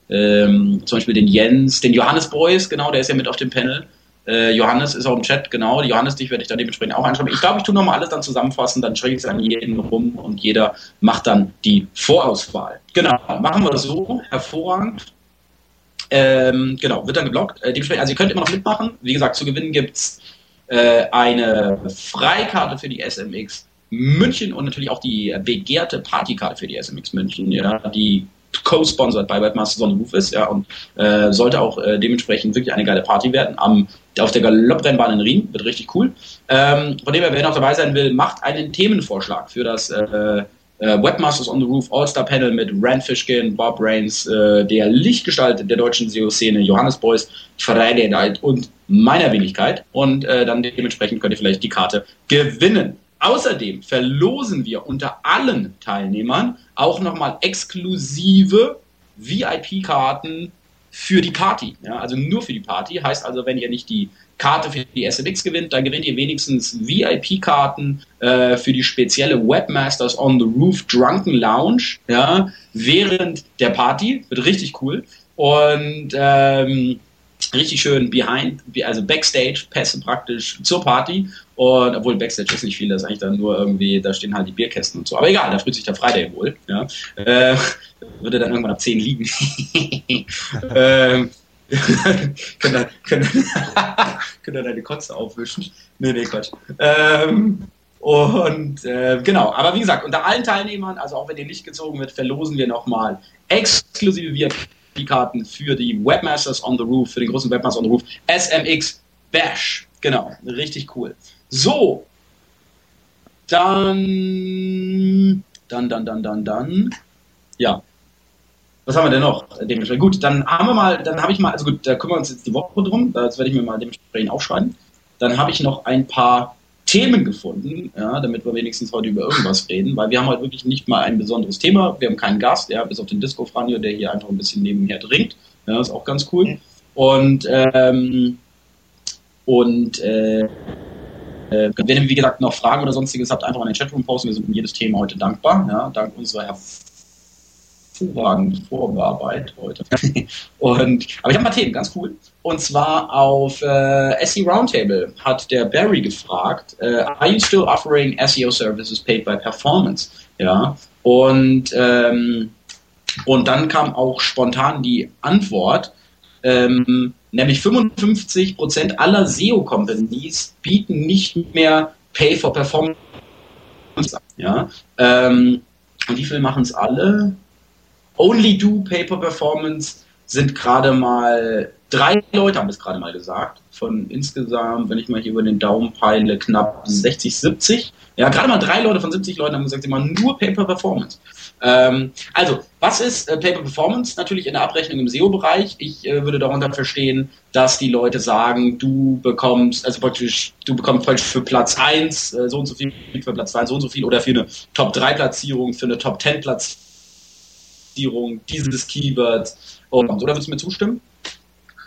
Ähm, zum Beispiel den Jens, den Johannes Beuys, genau, der ist ja mit auf dem Panel. Äh, Johannes ist auch im Chat, genau. Johannes, dich werde ich dann dementsprechend auch anschreiben. Ich glaube, ich tue nochmal alles dann zusammenfassen, dann schicke ich es an jeden rum und jeder macht dann die Vorauswahl. Genau, machen wir das so. Hervorragend. Ähm, genau, wird dann geblockt. Äh, dementsprechend, also ihr könnt immer noch mitmachen. Wie gesagt, zu gewinnen gibt's eine Freikarte für die S M X München und natürlich auch die begehrte Partykarte für die S M X München, ja, die co-sponsored bei Webmasters on the Roof ist, ja, und äh, sollte auch äh, dementsprechend wirklich eine geile Party werden am, auf der Galopprennbahn in Riem, wird richtig cool. Ähm, von dem her, wer noch dabei sein will, macht einen Themenvorschlag für das äh, äh, Webmasters on the Roof All-Star Panel mit Rand Fishkin, Bob Rains, äh, der Lichtgestalt der deutschen S E O-Szene, Johannes Beuys, Freidenheit und meiner Wenigkeit und äh, dann dementsprechend könnt ihr vielleicht die Karte gewinnen. Außerdem verlosen wir unter allen Teilnehmern auch nochmal exklusive V I P-Karten für die Party. Ja, also nur für die Party. Heißt also, wenn ihr nicht die Karte für die S M X gewinnt, dann gewinnt ihr wenigstens V I P-Karten äh, für die spezielle Webmasters on the Roof Drunken Lounge, ja, während der Party. Wird richtig cool. Und ähm, richtig schön behind, also Backstage, Pässe praktisch zur Party. Und obwohl Backstage ist nicht viel, das ist eigentlich dann nur irgendwie, da stehen halt die Bierkästen und so. Aber egal, da fühlt sich der Friday wohl. Ja. Äh, würde dann irgendwann ab zehn liegen. ähm, Könnt ihr deine Kotze aufwischen? Nee, nee, Quatsch. Ähm, und äh, genau, aber wie gesagt, unter allen Teilnehmern, also auch wenn ihr nicht gezogen wird, verlosen wir nochmal exklusive V I P Karten für die Webmasters on the Roof, für den großen Webmasters on the Roof, S M X Bash. Genau, richtig cool. So, dann, dann, dann, dann, dann, dann, ja. Was haben wir denn noch? Dementsprechend. Gut, dann haben wir mal, dann habe ich mal, also gut, da kümmern wir uns jetzt die Woche drum, das werde ich mir mal dementsprechend aufschreiben. Dann habe ich noch ein paar Themen gefunden, ja, damit wir wenigstens heute über irgendwas reden, weil wir haben halt wirklich nicht mal ein besonderes Thema, wir haben keinen Gast, ja, bis auf den Disco Franjo, der hier einfach ein bisschen nebenher trinkt, ja, ist auch ganz cool. Und ähm, und äh, äh, wenn ihr, wie gesagt, noch Fragen oder sonstiges habt, einfach in den Chatroom posten, wir sind um jedes Thema heute dankbar, ja, dank unserer hervorragenden Vorarbeit heute. Und, aber ich habe mal Themen, ganz cool. Und zwar auf äh, S E O Roundtable hat der Barry gefragt, äh, are you still offering S E O services paid by performance? Ja, und ähm, Und dann kam auch spontan die Antwort, ähm, nämlich fünfundfünfzig Prozent aller S E O-Companies bieten nicht mehr Pay-for-Performance an. Ja? Ähm, und wie viel machen es alle? Only do Pay-for-Performance sind gerade mal, drei Leute haben es gerade mal gesagt, von insgesamt, wenn ich mal hier über den Daumen peile, knapp sechzig, siebzig. Ja, gerade mal drei Leute von siebzig Leuten haben gesagt, sie machen nur Pay-per-Performance. Ähm, also, was ist äh, Pay-per-Performance? Natürlich in der Abrechnung im S E O-Bereich. Ich äh, würde darunter verstehen, dass die Leute sagen, du bekommst, also praktisch, du bekommst praktisch für Platz eins äh, so und so viel, für Platz zwei so und so viel oder für eine Top drei Platzierung, für eine Top zehn Platzierung, dieses Keyword. Und, oder würdest du mir zustimmen?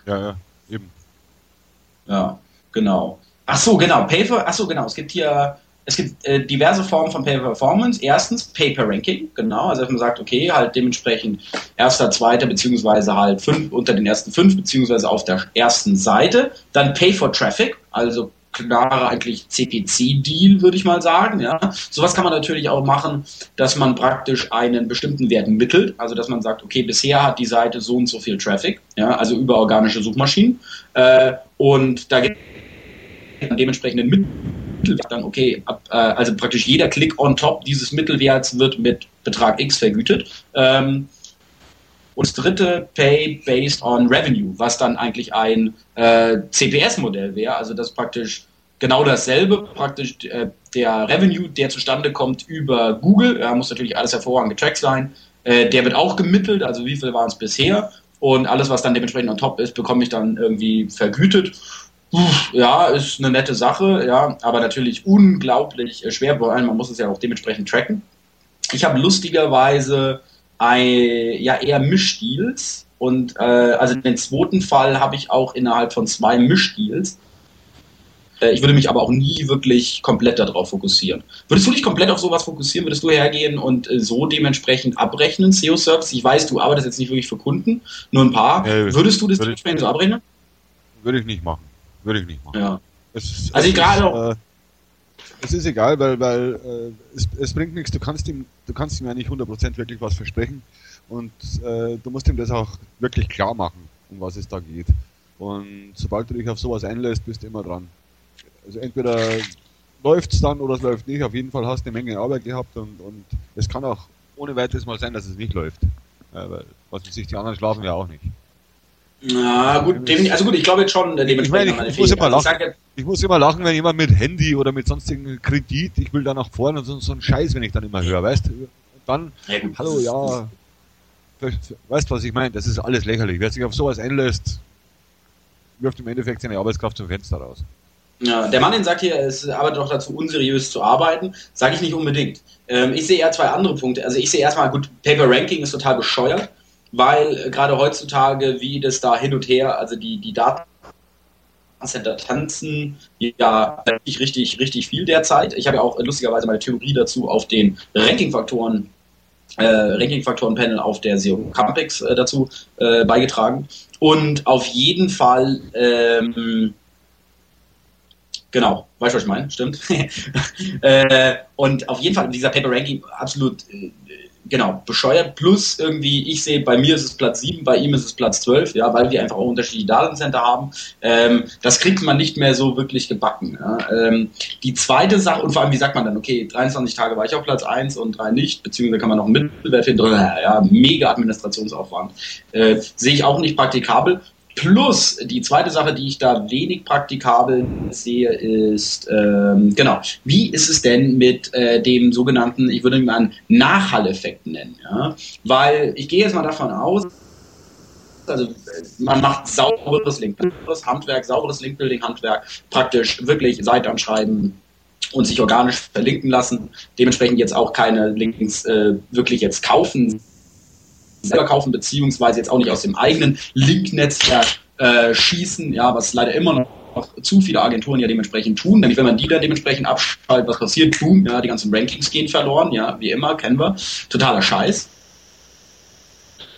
Ja, ja, eben. Ja, genau. Ach so, genau. Pay-for, ach so, genau. Es gibt hier, es gibt äh, diverse Formen von Pay-per-Performance. Erstens Pay-per-Ranking, genau. Also, dass man sagt, okay, halt dementsprechend erster, zweiter, beziehungsweise halt fünf, unter den ersten fünf, beziehungsweise auf der ersten Seite. Dann Pay-for-Traffic, also klarer eigentlich C P C-Deal, würde ich mal sagen. Ja. Sowas kann man natürlich auch machen, dass man praktisch einen bestimmten Wert mittelt. Also dass man sagt, okay, bisher hat die Seite so und so viel Traffic, ja, also über organische Suchmaschinen. Äh, und da gibt es einen dementsprechenden Mittelwert. Dann, okay, ab, äh, also praktisch jeder Klick on top dieses Mittelwerts wird mit Betrag X vergütet. Ähm, Und das dritte, Pay Based on Revenue, was dann eigentlich ein äh, C P S-Modell wäre, also das praktisch genau dasselbe, praktisch äh, der Revenue, der zustande kommt über Google, ja, muss natürlich alles hervorragend getrackt sein, äh, der wird auch gemittelt, also wie viel waren es bisher und alles, was dann dementsprechend on top ist, bekomme ich dann irgendwie vergütet. Uff, ja, ist eine nette Sache, ja, aber natürlich unglaublich schwer, vor allem man muss es ja auch dementsprechend tracken. Ich habe lustigerweise Ein, ja, eher Mischdeals und äh, also den zweiten Fall habe ich auch innerhalb von zwei Mischdeals. Äh, ich würde mich aber auch nie wirklich komplett darauf fokussieren. Würdest du dich komplett auf sowas fokussieren? Würdest du hergehen und äh, so dementsprechend abrechnen? S E O-Service, ich weiß, du arbeitest jetzt nicht wirklich für Kunden, nur ein paar. Ja, würdest du das würde dementsprechend ich, so abrechnen? Würde ich nicht machen. Würde ich nicht machen. Ja. Es ist, also egal. Es ist egal, weil, weil äh, es, es bringt nichts, du kannst ihm du kannst ihm ja nicht hundert Prozent wirklich was versprechen und äh, du musst ihm das auch wirklich klar machen, um was es da geht. Und sobald du dich auf sowas einlässt, bist du immer dran. Also entweder läuft's dann oder es läuft nicht, auf jeden Fall hast du eine Menge Arbeit gehabt und, und es kann auch ohne weiteres mal sein, dass es nicht läuft. Äh, weil, was mit sich die anderen schlafen ja auch nicht. Na gut, also gut, ich glaube jetzt schon dementsprechend. Ich, meine, ich, muss immer lachen. Also ich, jetzt, ich muss immer lachen, wenn jemand mit Handy oder mit sonstigen Kredit, ich will da nach vorne und so, so einen Scheiß, wenn ich dann immer höre, weißt du? Dann, ja, gut, hallo, ja, weißt du, was ich meine? Das ist alles lächerlich. Wer sich auf sowas einlässt, wirft im Endeffekt seine Arbeitskraft zum Fenster raus. Ja, der Mann, den sagt hier, es arbeitet doch dazu, unseriös zu arbeiten, sage ich nicht unbedingt. Ähm, ich sehe eher zwei andere Punkte. Also ich sehe erstmal, gut, Paper Ranking ist total bescheuert. Weil äh, gerade heutzutage, wie das da hin und her, also die, die Datencenter tanzen, ja, richtig, richtig, richtig viel derzeit. Ich habe ja auch äh, lustigerweise meine Theorie dazu auf den Ranking-Faktoren, äh, Ranking-Faktoren-Panel auf der S E O Campixx äh, dazu äh, beigetragen. Und auf jeden Fall, ähm, genau, weißt du, was ich meine, stimmt. äh, und auf jeden Fall dieser Paper-Ranking absolut äh, Genau, bescheuert, plus irgendwie, ich sehe, bei mir ist es Platz sieben, bei ihm ist es Platz zwölf, ja, weil wir einfach auch unterschiedliche Datencenter haben. Ähm, das kriegt man nicht mehr so wirklich gebacken. Ja. Ähm, die zweite Sache, und vor allem, wie sagt man dann, okay, dreiundzwanzig Tage war ich auf Platz eins und drei nicht, beziehungsweise kann man noch einen Mittelwert finden, ja, mega Administrationsaufwand. Äh, sehe ich auch nicht praktikabel. Plus, die zweite Sache, die ich da wenig praktikabel sehe, ist, ähm, genau, wie ist es denn mit äh, dem sogenannten, ich würde ihn mal einen Nachhalleffekt nennen, ja? Weil ich gehe jetzt mal davon aus, also man macht sauberes Linkbuilding-Handwerk, sauberes Linkbuilding-Handwerk, praktisch wirklich Seite anschreiben und sich organisch verlinken lassen, dementsprechend jetzt auch keine Links äh, wirklich jetzt kaufen, selber kaufen, beziehungsweise jetzt auch nicht aus dem eigenen Link-Netzwerk äh, schießen, ja, was leider immer noch zu viele Agenturen ja dementsprechend tun, nämlich wenn man die dann dementsprechend abschaltet, was passiert, boom, ja, die ganzen Rankings gehen verloren, ja, wie immer, kennen wir, totaler Scheiß.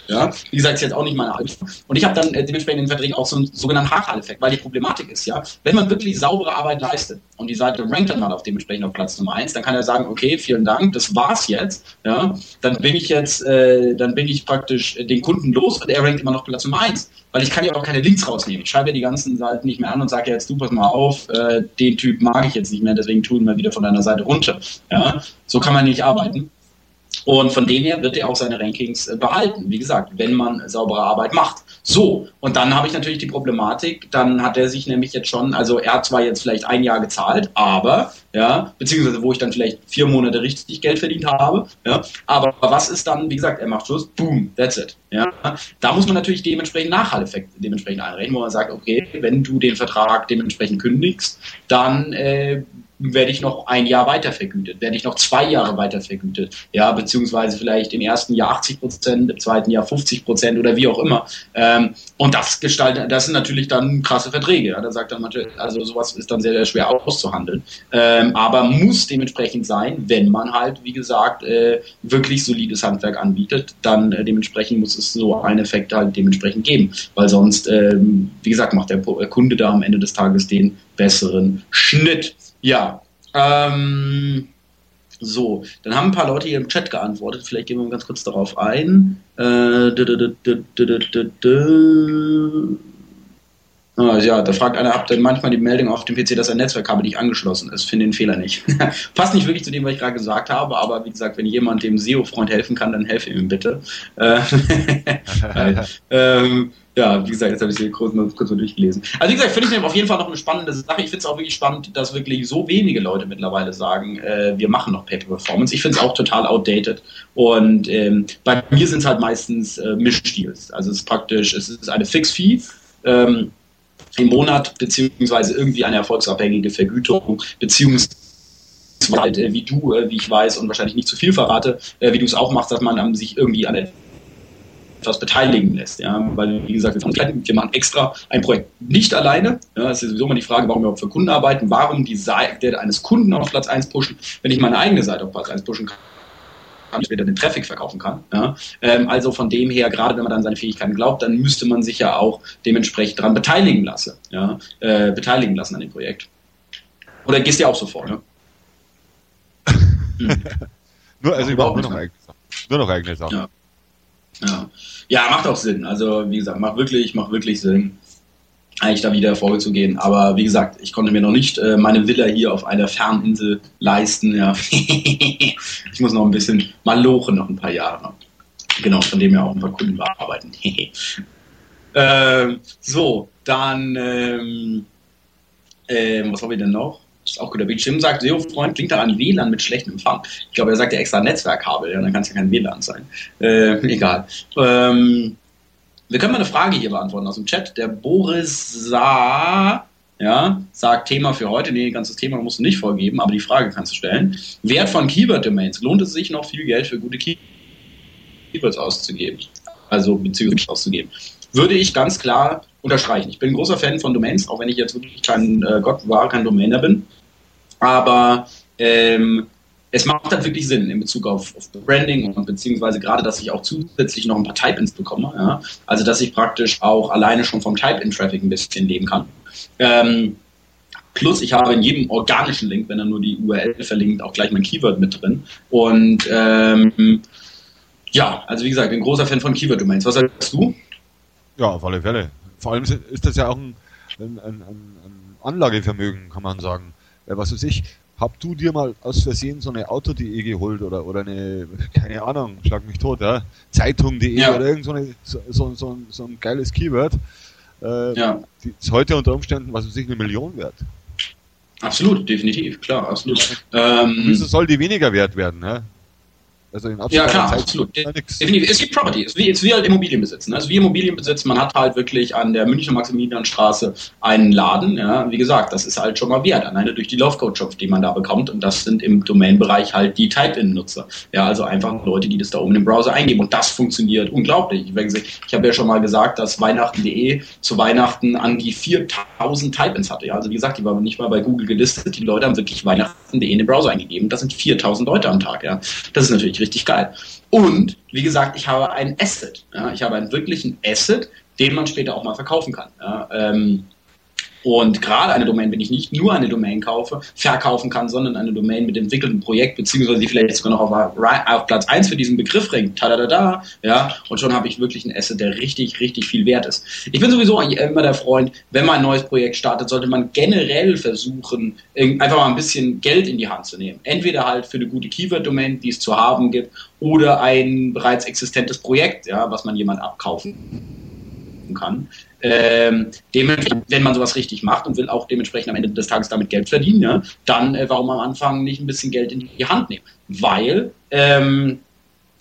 Ja? Wie gesagt, ist jetzt auch nicht meine Arbeit. Und ich habe dann dementsprechend in den Verträgen auch so einen sogenannten Hachal-Effekt, weil die Problematik ist ja, wenn man wirklich saubere Arbeit leistet und die Seite rankt dann mal auf dementsprechend auf Platz Nummer eins, dann kann er sagen, okay, vielen Dank, das war's jetzt. Ja? Dann bin ich jetzt, äh, dann bin ich praktisch den Kunden los und er rankt immer noch Platz Nummer eins, weil ich kann ja auch keine Links rausnehmen. Ich schreibe ja die ganzen Seiten nicht mehr an und sage ja jetzt, du, pass mal auf, äh, den Typ mag ich jetzt nicht mehr, deswegen tu ihn mal wieder von deiner Seite runter. Ja? So kann man nicht arbeiten. Und von dem her wird er auch seine Rankings behalten, wie gesagt, wenn man saubere Arbeit macht. So, und dann habe ich natürlich die Problematik, dann hat er sich nämlich jetzt schon, also er hat zwar jetzt vielleicht ein Jahr gezahlt, aber, ja, beziehungsweise wo ich dann vielleicht vier Monate richtig Geld verdient habe, ja, aber was ist dann, wie gesagt, er macht Schluss, boom, that's it. Ja. Da muss man natürlich dementsprechend Nachhalleffekt dementsprechend einrechnen, wo man sagt, okay, wenn du den Vertrag dementsprechend kündigst, dann äh, werde ich noch ein Jahr weiter vergütet, werde ich noch zwei Jahre weiter vergütet, ja, beziehungsweise vielleicht im ersten Jahr achtzig Prozent, im zweiten Jahr fünfzig Prozent oder wie auch immer. Ähm, und das gestaltet, das sind natürlich dann krasse Verträge. Ja, da sagt dann natürlich, also sowas ist dann sehr, sehr schwer auszuhandeln. Ähm, aber muss dementsprechend sein, wenn man halt, wie gesagt, äh, wirklich solides Handwerk anbietet, dann äh, dementsprechend muss es so einen Effekt halt dementsprechend geben, weil sonst, ähm, wie gesagt, macht der Kunde da am Ende des Tages den besseren Schnitt. Ja, ähm, so, dann haben ein paar Leute hier im Chat geantwortet, vielleicht gehen wir mal ganz kurz darauf ein. Äh, ah, ja, da fragt einer, habt ihr manchmal die Meldung auf dem P C, dass ein Netzwerkkabel nicht angeschlossen ist? Finde den Fehler nicht. Passt nicht wirklich zu dem, was ich gerade gesagt habe, aber wie gesagt, wenn jemand dem S E O-Freund helfen kann, dann helfe ihm bitte. Äh, ähm, Ja, wie gesagt, jetzt habe ich es hier kurz mal, kurz mal durchgelesen. Also wie gesagt, finde ich auf jeden Fall noch eine spannende Sache. Ich finde es auch wirklich spannend, dass wirklich so wenige Leute mittlerweile sagen, äh, wir machen noch Pay-Per-Performance. Ich finde es auch total outdated. Und ähm, bei mir sind es halt meistens äh, Mischdeals. Also es ist praktisch, es ist eine Fix-Fee ähm, im Monat, beziehungsweise irgendwie eine erfolgsabhängige Vergütung, beziehungsweise halt, äh, wie du, äh, wie ich weiß und wahrscheinlich nicht zu viel verrate, äh, wie du es auch machst, dass man ähm, sich irgendwie an der was beteiligen lässt, ja, weil wie gesagt, wir machen extra ein Projekt nicht alleine, ja, das ist sowieso mal die Frage, warum wir auch für Kunden arbeiten, warum die Seite eines Kunden auf Platz eins pushen, wenn ich meine eigene Seite auf Platz eins pushen kann, ich wieder den Traffic verkaufen kann, ja, ähm, also von dem her, gerade wenn man dann seine Fähigkeiten glaubt, dann müsste man sich ja auch dementsprechend daran beteiligen lassen, ja, äh, beteiligen lassen an dem Projekt. Oder gehst du ja auch so vor, ne? Hm. nur, also überhaupt nur, noch eigene, nur noch eigene Sachen. Ja. Ja. ja, macht auch Sinn. Also wie gesagt, macht wirklich, macht wirklich Sinn, eigentlich da wieder vorzugehen. Aber wie gesagt, ich konnte mir noch nicht äh, meine Villa hier auf einer Ferninsel leisten. Ja. Ich muss noch ein bisschen malochen, noch ein paar Jahre. Genau, von dem ja auch ein paar Kunden bearbeiten. ähm, so, dann ähm, ähm, was haben wir denn noch? Ist auch gut. Der Bildschirm sagt, S E O-Freund klingt da an W L A N mit schlechtem Empfang. Ich glaube, er sagt ja extra Netzwerkkabel, ja, dann kann es ja kein W L A N sein. Äh, egal. Ähm, wir können mal eine Frage hier beantworten aus dem Chat. Der Boris Sa, ja, sagt Thema für heute. Nee, ganzes Thema musst du nicht vorgeben, aber die Frage kannst du stellen. Wert von Keyword-Domains. Lohnt es sich noch viel Geld für gute Keywords auszugeben? Also beziehungsweise auszugeben. Würde ich ganz klar unterstreichen. Ich bin ein großer Fan von Domains, auch wenn ich jetzt wirklich kein äh, Gott war, kein Domainer bin. Aber ähm, es macht dann wirklich Sinn in Bezug auf, auf Branding und beziehungsweise gerade, dass ich auch zusätzlich noch ein paar Type-Ins bekomme. Ja? Also, dass ich praktisch auch alleine schon vom Type-In-Traffic ein bisschen leben kann. Ähm, plus, ich habe in jedem organischen Link, wenn er nur die U R L verlinkt, auch gleich mein Keyword mit drin. Und ähm, ja, also wie gesagt, ich bin ein großer Fan von Keyword-Domains. Was sagst du? Ja, auf alle Fälle. Vor allem ist das ja auch ein, ein, ein, ein Anlagevermögen, kann man sagen. Was weiß ich, hab du dir mal aus Versehen so eine Auto punkt de geholt oder, oder eine, keine Ahnung, schlag mich tot, ja? Zeitung punkt de ja. Oder irgend so, eine, so, so, so, ein, so ein geiles Keyword, äh, ja. Die ist heute unter Umständen, was weiß ich, eine Million wert. Absolut, definitiv, klar, absolut. Ähm, Wieso soll die weniger wert werden, ne? Also in ja, klar, Zeit absolut. Definitiv. Es gibt Property. Es ist wie, es ist wie halt Immobilienbesitz. Ne? Also wie Immobilienbesitz, man hat halt wirklich an der Münchner Maximilianstraße einen Laden. Ja? Wie gesagt, das ist halt schon mal wert. Alleine durch die Laufcoach-Shops, die man da bekommt. Und das sind im Domainbereich halt die Type-In-Nutzer. Ja, also einfach Leute, die das da oben im Browser eingeben. Und das funktioniert unglaublich. Ich habe ja schon mal gesagt, dass Weihnachten punkt de zu Weihnachten an die viertausend Type-Ins hatte. Ja? Also wie gesagt, die waren nicht mal bei Google gelistet. Die Leute haben wirklich Weihnachten punkt de in den Browser eingegeben. Das sind viertausend Leute am Tag. Ja? Das ist natürlich richtig. richtig geil. Und, wie gesagt, ich habe einen Asset. Ja, ich habe einen wirklichen Asset, den man später auch mal verkaufen kann. Ja, ähm, und gerade eine Domain, wenn ich nicht nur eine Domain kaufe, verkaufen kann, sondern eine Domain mit entwickeltem Projekt, beziehungsweise die vielleicht sogar noch auf, auf Platz eins für diesen Begriff ringt, tadadada, ja, und schon habe ich wirklich einen Asset, der richtig, richtig viel wert ist. Ich bin sowieso immer der Freund, wenn man ein neues Projekt startet, sollte man generell versuchen, einfach mal ein bisschen Geld in die Hand zu nehmen. Entweder halt für eine gute Keyword-Domain, die es zu haben gibt, oder ein bereits existentes Projekt, ja, was man jemand abkaufen kann. Ähm, dementsprechend, wenn man sowas richtig macht und will auch dementsprechend am Ende des Tages damit Geld verdienen, ja, dann äh, warum am Anfang nicht ein bisschen Geld in die Hand nehmen? Weil ähm,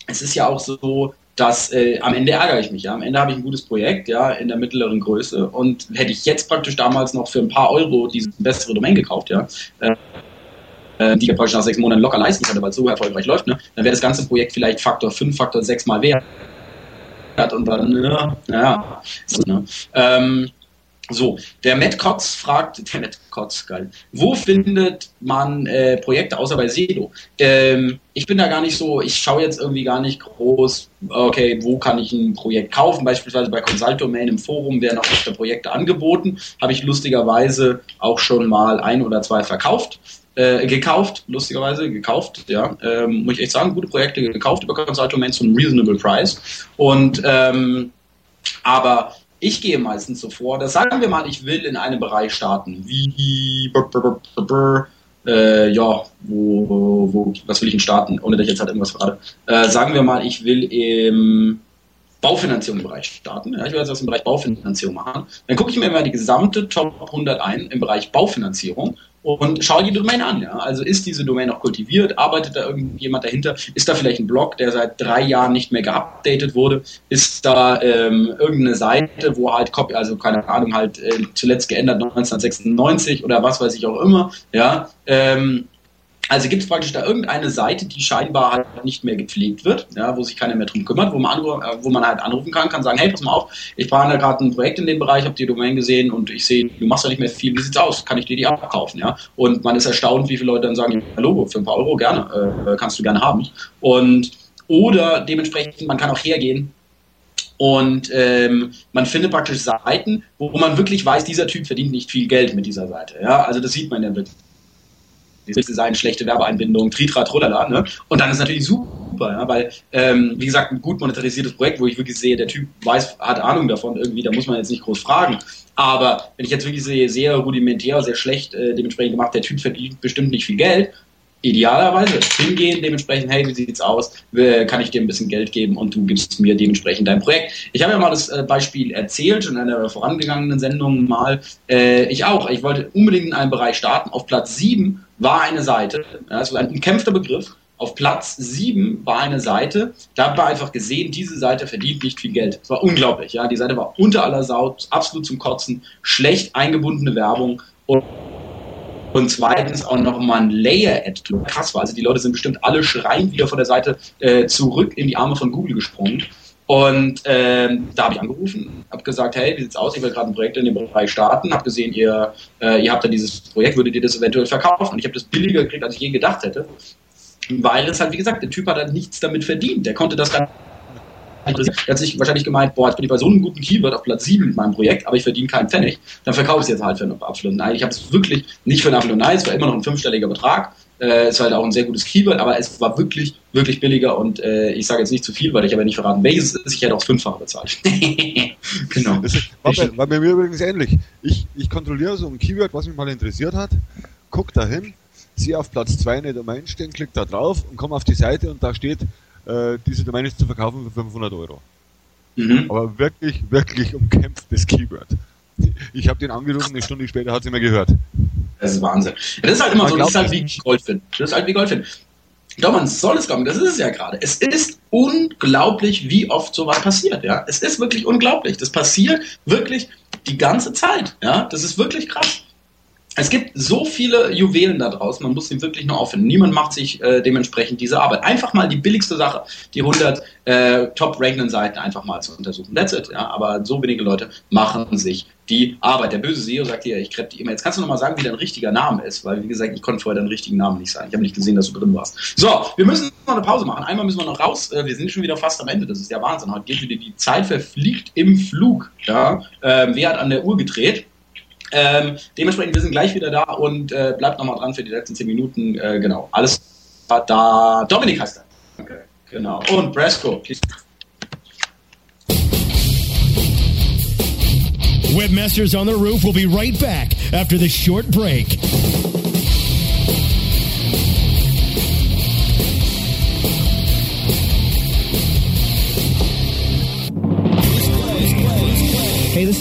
es ist ja auch so, dass äh, am Ende ärgere ich mich. Ja. Am Ende habe ich ein gutes Projekt, ja, in der mittleren Größe, und hätte ich jetzt praktisch damals noch für ein paar Euro diese bessere Domain gekauft, ja, äh, die ich praktisch nach sechs Monaten locker leisten könnte, weil es so erfolgreich läuft, ne, dann wäre das ganze Projekt vielleicht Faktor fünf, Faktor sechs mal wert. Hat und dann, ja, ja. So, ne. ähm, so, der Matt Kotz fragt, der Matt Kotz, geil, wo findet man äh, Projekte außer bei Sedo? Ähm, ich bin da gar nicht so, ich schaue jetzt irgendwie gar nicht groß, okay, wo kann ich ein Projekt kaufen, beispielsweise bei Consult Domain im Forum werden auch öfter Projekte angeboten, habe ich lustigerweise auch schon mal ein oder zwei verkauft. Äh, gekauft, lustigerweise gekauft, ja, ähm, muss ich echt sagen, gute Projekte gekauft über Consult Domain zum reasonable price. Und ähm, aber ich gehe meistens so vor, dass, sagen wir mal, ich will in einem Bereich starten, wie brr, brr, brr, brr, äh, ja, wo, wo, was will ich denn starten, ohne dass ich jetzt halt irgendwas verrate. Äh, sagen wir mal, ich will im Baufinanzierungsbereich starten. Ja, ich will jetzt was im Bereich Baufinanzierung machen. Dann gucke ich mir immer die gesamte Top hundert ein im Bereich Baufinanzierung und schaue die Domain an. Ja. Also ist diese Domain noch kultiviert? Arbeitet da irgendjemand dahinter? Ist da vielleicht ein Blog, der seit drei Jahren nicht mehr geupdatet wurde? Ist da ähm, irgendeine Seite, wo halt, Copy, also keine Ahnung, halt äh, zuletzt geändert neunzehnhundertsechsundneunzig oder was weiß ich auch immer. Ja, ähm, Also gibt es praktisch da irgendeine Seite, die scheinbar halt nicht mehr gepflegt wird, ja, wo sich keiner mehr drum kümmert, wo man, wo man halt anrufen kann, kann sagen, hey, pass mal auf, ich plane da gerade ein Projekt in dem Bereich, habe die Domain gesehen und ich sehe, du machst da nicht mehr viel, wie sieht's aus, kann ich dir die abkaufen, ja? Und man ist erstaunt, wie viele Leute dann sagen, ja, Logo, für ein paar Euro gerne, äh, kannst du gerne haben. Und oder dementsprechend, man kann auch hergehen und ähm, man findet praktisch Seiten, wo man wirklich weiß, dieser Typ verdient nicht viel Geld mit dieser Seite, ja, also das sieht man dann wirklich. Design, schlechte Werbeeinbindung, Tritra, Trolala, ne? Und dann ist natürlich super, ja? Weil, ähm, wie gesagt, ein gut monetarisiertes Projekt, wo ich wirklich sehe, der Typ weiß, hat Ahnung davon irgendwie, da muss man jetzt nicht groß fragen. Aber wenn ich jetzt wirklich sehe, sehr rudimentär, sehr schlecht äh, dementsprechend gemacht, der Typ verdient bestimmt nicht viel Geld, idealerweise hingehen, dementsprechend, hey, wie sieht's aus, kann ich dir ein bisschen Geld geben und du gibst mir dementsprechend dein Projekt. Ich habe ja mal das Beispiel erzählt, in einer vorangegangenen Sendung mal, äh, ich auch, ich wollte unbedingt in einem Bereich starten, auf Platz sieben war eine Seite, das ist ein umkämpfter Begriff, auf Platz sieben war eine Seite, da hat man einfach gesehen, diese Seite verdient nicht viel Geld. Das war unglaublich, ja, die Seite war unter aller Sau, absolut zum Kotzen, schlecht eingebundene Werbung und Und zweitens auch nochmal ein Layer-Ad, krass war. Also die Leute sind bestimmt alle schreiend wieder von der Seite äh, zurück in die Arme von Google gesprungen. Und ähm, da habe ich angerufen, habe gesagt, hey, wie sieht's aus? Ich will gerade ein Projekt in dem Bereich starten. Habe gesehen, ihr, äh, ihr habt da dieses Projekt, würdet ihr das eventuell verkaufen? Und ich habe das billiger gekriegt, als ich je gedacht hätte. Weil es halt, wie gesagt, der Typ hat halt nichts damit verdient. Der konnte das dann... Er hat sich wahrscheinlich gemeint, boah, jetzt bin ich bei so einem guten Keyword auf Platz sieben mit meinem Projekt, aber ich verdiene keinen Pfennig, dann verkaufe ich es jetzt halt für einen Apfel und Ei. Ich habe es wirklich nicht für einen Apfel und Ei, es war immer noch ein fünfstelliger Betrag, äh, es war halt auch ein sehr gutes Keyword, aber es war wirklich, wirklich billiger und äh, ich sage jetzt nicht zu viel, weil ich aber nicht verraten, welches ist, ich hätte auch das Fünffache bezahlt. Genau. Das war, bei, war bei mir übrigens ähnlich. Ich, ich kontrolliere so ein Keyword, was mich mal interessiert hat, gucke da hin, sehe auf Platz zwei eine Domain stehen, klicke da drauf und komme auf die Seite und da steht, diese Domain ist zu verkaufen für fünfhundert Euro. Mhm. Aber wirklich, wirklich umkämpftes Keyword. Ich habe den angerufen, eine Stunde später hat sie mir gehört. Das ist Wahnsinn. Das ist halt immer man so, das ist halt wie Goldfin. Das ist halt wie Goldfin. Doch, man soll es glauben, das ist es ja gerade. Es ist unglaublich, wie oft sowas passiert. Ja? Es ist wirklich unglaublich. Das passiert wirklich die ganze Zeit. Ja? Das ist wirklich krass. Es gibt so viele Juwelen da draußen, man muss sie wirklich nur auffinden. Niemand macht sich äh, dementsprechend diese Arbeit. Einfach mal die billigste Sache, die hundert äh, top-rankenden Seiten einfach mal zu untersuchen. That's it. Ja? Aber so wenige Leute machen sich die Arbeit. Der böse S E O sagt dir, ich grab die E-Mails. Kannst du nochmal sagen, wie dein richtiger Name ist? Weil, wie gesagt, ich konnte vorher deinen richtigen Namen nicht sagen. Ich habe nicht gesehen, dass du drin warst. So, wir müssen noch eine Pause machen. Einmal müssen wir noch raus. Wir sind schon wieder fast am Ende. Das ist ja Wahnsinn. Heute geht wieder die Zeit verfliegt im Flug. Ja? Ähm, wer hat an der Uhr gedreht? Ähm, dementsprechend, wir sind gleich wieder da und äh, bleibt nochmal dran für die letzten zehn Minuten. Äh, genau, alles da. Dominik heißt er. Okay. Genau. Und Brasco. Webmasters on the Roof will be right back after this short break. Hey, this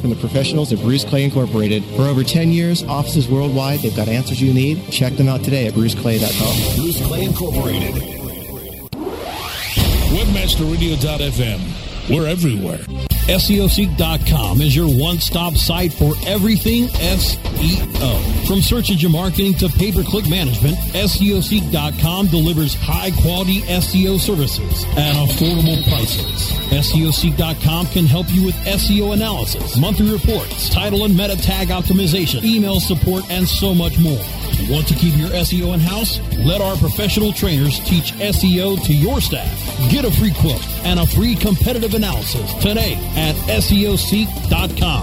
from the professionals at Bruce Clay Incorporated. For over ten years, offices worldwide, they've got answers you need. Check them out today at Bruce Clay dot com. Bruce Clay Incorporated. Webmaster Radio dot f m. We're everywhere. S E O Seek dot com is your one-stop site for everything S E O. From search engine marketing to pay-per-click management, S E O Seek dot com delivers high-quality S E O services at affordable prices. S E O Seek dot com can help you with S E O analysis, monthly reports, title and meta tag optimization, email support, and so much more. Want to keep your S E O in-house? Let our professional trainers teach S E O to your staff. Get a free quote and a free competitive analysis today at S E O Seek dot com.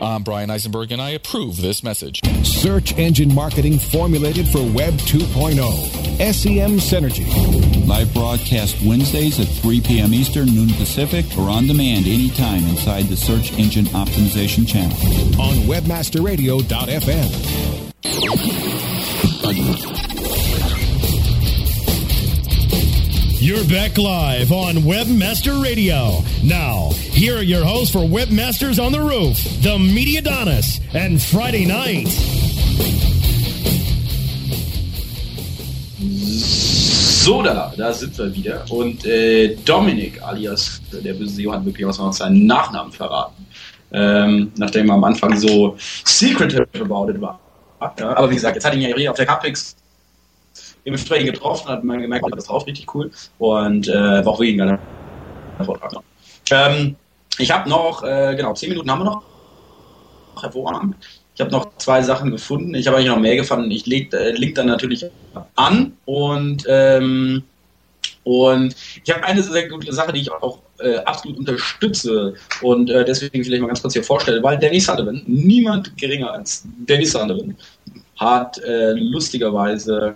I'm Brian Eisenberg, and I approve this message. Search engine marketing formulated for Web two point oh. S E M Synergy. Live broadcast Wednesdays at three p.m. Eastern, noon Pacific, or on demand anytime inside the Search Engine Optimization Channel. On Webmaster Radio dot f m. You're back live on Webmaster Radio. Now, here are your hosts for Webmasters on the Roof, the Mediadonis, and Friday Night. So, da, da sind wir wieder. Und äh, Dominik alias, der böse S E O, hat wirklich was noch seinen Nachnamen verraten. Ähm, nachdem er am Anfang so secretive about it war. Ja, aber wie gesagt, jetzt hat ihn ja auf der Campixx im Gespräch getroffen, hat man gemerkt, das ist auch richtig cool. Und äh, war auch wegen einer Vortrag noch. Ähm, ich habe noch, äh, genau, zehn Minuten haben wir noch. Hervorragend. Ich habe noch zwei Sachen gefunden. Ich habe eigentlich noch mehr gefunden. Ich leg, äh, link dann natürlich an. Und, ähm, und ich habe eine sehr gute Sache, die ich auch äh, absolut unterstütze. Und äh, deswegen vielleicht mal ganz kurz hier vorstelle, weil Dennis Sullivan, niemand geringer als Dennis Sullivan, hat äh, lustigerweise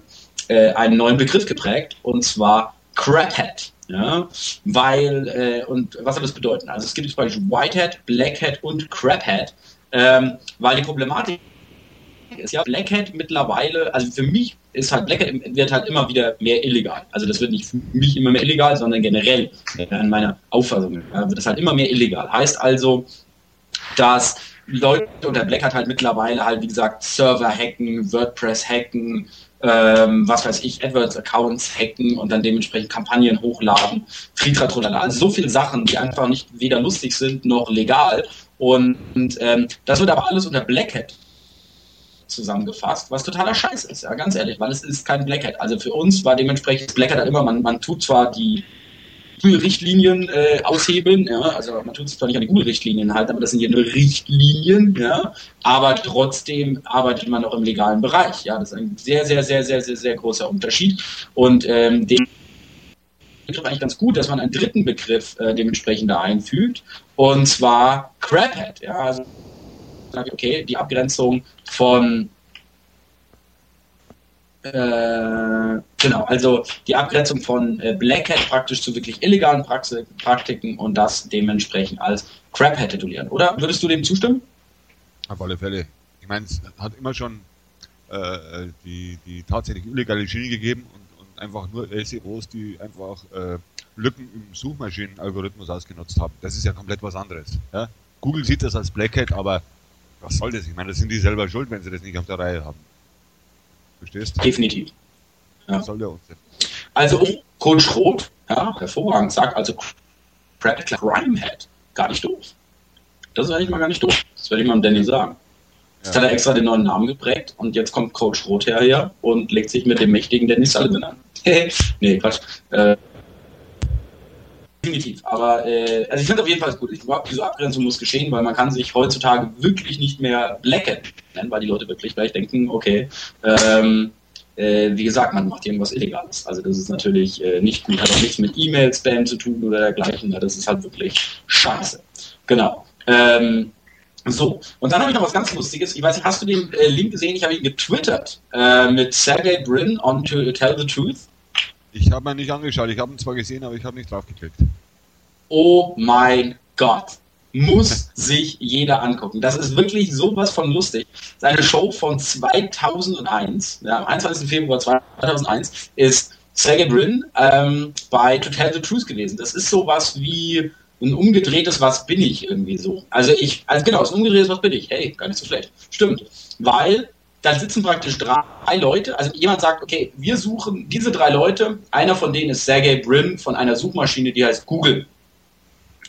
äh, einen neuen Begriff geprägt. Und zwar Craphead. Ja, weil, äh, und was soll das bedeuten? Also es gibt jetzt praktisch White Hat, Black Hat und Crap Hat, ähm, weil die Problematik ist ja, Black Hat mittlerweile, also für mich ist halt, Black Hat wird halt immer wieder mehr illegal. Also das wird nicht für mich immer mehr illegal, sondern generell in meiner Auffassung ja, wird das halt immer mehr illegal. Heißt also, dass Leute unter Black Hat halt mittlerweile halt, wie gesagt, Server hacken, WordPress hacken, Ähm, was weiß ich, AdWords-Accounts hacken und dann dementsprechend Kampagnen hochladen, Fritratrolala, also so viele Sachen, die einfach nicht weder lustig sind noch legal. Und, und ähm, das wird aber alles unter Black Hat zusammengefasst, was totaler Scheiß ist, ja, ganz ehrlich, weil es ist kein Black Hat. Also für uns war dementsprechend Black Hat halt immer, man, man tut zwar die Google-Richtlinien äh, aushebeln. Ja? Also man tut es zwar nicht an die Google-Richtlinien halten, aber das sind ja nur Richtlinien. Ja? Aber trotzdem arbeitet man auch im legalen Bereich. Ja? Das ist ein sehr, sehr, sehr, sehr, sehr, sehr großer Unterschied. Und ähm, den ist eigentlich ganz gut, dass man einen dritten Begriff äh, dementsprechend da einfügt. Und zwar Craphead. Ja? Also sage ich, okay, die Abgrenzung von Äh, genau, also die Abgrenzung von äh, Black Hat praktisch zu wirklich illegalen Praxi- Praktiken und das dementsprechend als Crap Hat titulieren, oder? Würdest du dem zustimmen? Auf alle Fälle. Ich meine, es hat immer schon äh, die, die tatsächlich illegale Schiene gegeben und, und einfach nur S E Os, die einfach äh, Lücken im Suchmaschinenalgorithmus ausgenutzt haben. Das ist ja komplett was anderes. Ja? Google sieht das als Black Hat, aber was soll das? Ich meine, das sind die selber schuld, wenn sie das nicht auf der Reihe haben. Verstehst? Definitiv. Ja. Soll der Unsinn. Also Coach Roth, ja, hervorragend, sagt also Practical Crime Hat. Gar nicht doof. Das ist eigentlich mal gar nicht doof. Das werde ich mal dem Danny sagen. Jetzt ja. Hat er extra den neuen Namen geprägt und jetzt kommt Coach Roth her und legt sich mit dem mächtigen Dennis Sullivan an. Nee, Quatsch. Äh, definitiv. Aber äh, also ich finde auf jeden Fall gut. Ich glaube, diese Abgrenzung muss geschehen, weil man kann sich heutzutage wirklich nicht mehr lecken. Weil die Leute wirklich gleich denken, okay, ähm, äh, wie gesagt, man macht irgendwas Illegales. Also das ist natürlich äh, nicht gut, hat auch nichts mit E-Mail-Spam zu tun oder dergleichen. Das ist halt wirklich scheiße. Genau. Ähm, so, und dann habe ich noch was ganz Lustiges. Ich weiß nicht, hast du den äh, Link gesehen? Ich habe ihn getwittert äh, mit Sergey Brin on to Tell the Truth. Ich habe ihn nicht angeschaut. Ich habe ihn zwar gesehen, aber ich habe nicht drauf geklickt. Oh mein Gott. Muss sich jeder angucken. Das ist wirklich sowas von lustig. Seine Show von zweitausendeins, ja, am einundzwanzigsten Februar zweitausendeins, ist Sergey Brin ähm, bei To Tell the Truth gewesen. Das ist sowas wie ein umgedrehtes Was bin ich irgendwie so. Also ich, also genau, ein umgedrehtes Was bin ich. Hey, gar nicht so schlecht. Stimmt. Weil da sitzen praktisch drei Leute, also jemand sagt, okay, wir suchen diese drei Leute, einer von denen ist Sergey Brin von einer Suchmaschine, die heißt Google.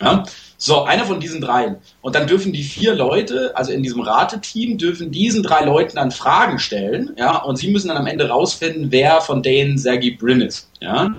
Ja? So, einer von diesen dreien. Und dann dürfen die vier Leute, also in diesem Rateteam, dürfen diesen drei Leuten dann Fragen stellen, ja, und sie müssen dann am Ende rausfinden, wer von denen Sergey Brin ist, ja.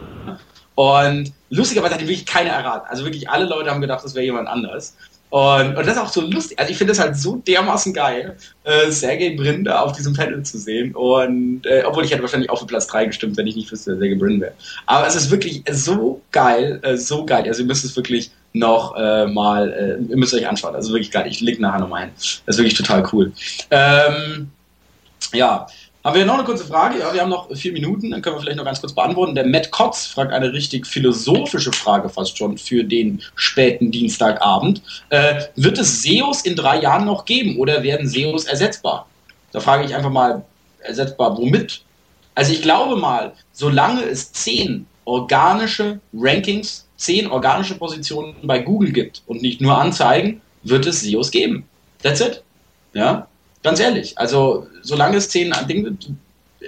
Und lustigerweise hat ihn wirklich keiner erraten. Also wirklich alle Leute haben gedacht, das wäre jemand anders. Und, und das ist auch so lustig. Also ich finde das halt so dermaßen geil, äh, Sergey Brin da auf diesem Panel zu sehen. Und äh, obwohl ich hätte wahrscheinlich auch für Platz drei gestimmt, wenn ich nicht wüsste, wer Sergey Brin wäre. Aber es ist wirklich so geil, äh, so geil. Also ihr müsst es wirklich noch äh, mal, äh, ihr müsst euch anschauen. Also wirklich geil. Ich link nachher nochmal hin. Das ist wirklich total cool. Ähm, ja, haben wir noch eine kurze Frage? Ja, wir haben noch vier Minuten, dann können wir vielleicht noch ganz kurz beantworten. Der Matt Kotz fragt eine richtig philosophische Frage fast schon für den späten Dienstagabend. Äh, wird es S E Os in drei Jahren noch geben oder werden S E Os ersetzbar? Da frage ich einfach mal, ersetzbar womit? Also ich glaube mal, solange es zehn organische Rankings, zehn organische Positionen bei Google gibt und nicht nur Anzeigen, wird es S E Os geben. That's it. Ja, ganz ehrlich. Also solange es zehn Dinge gibt,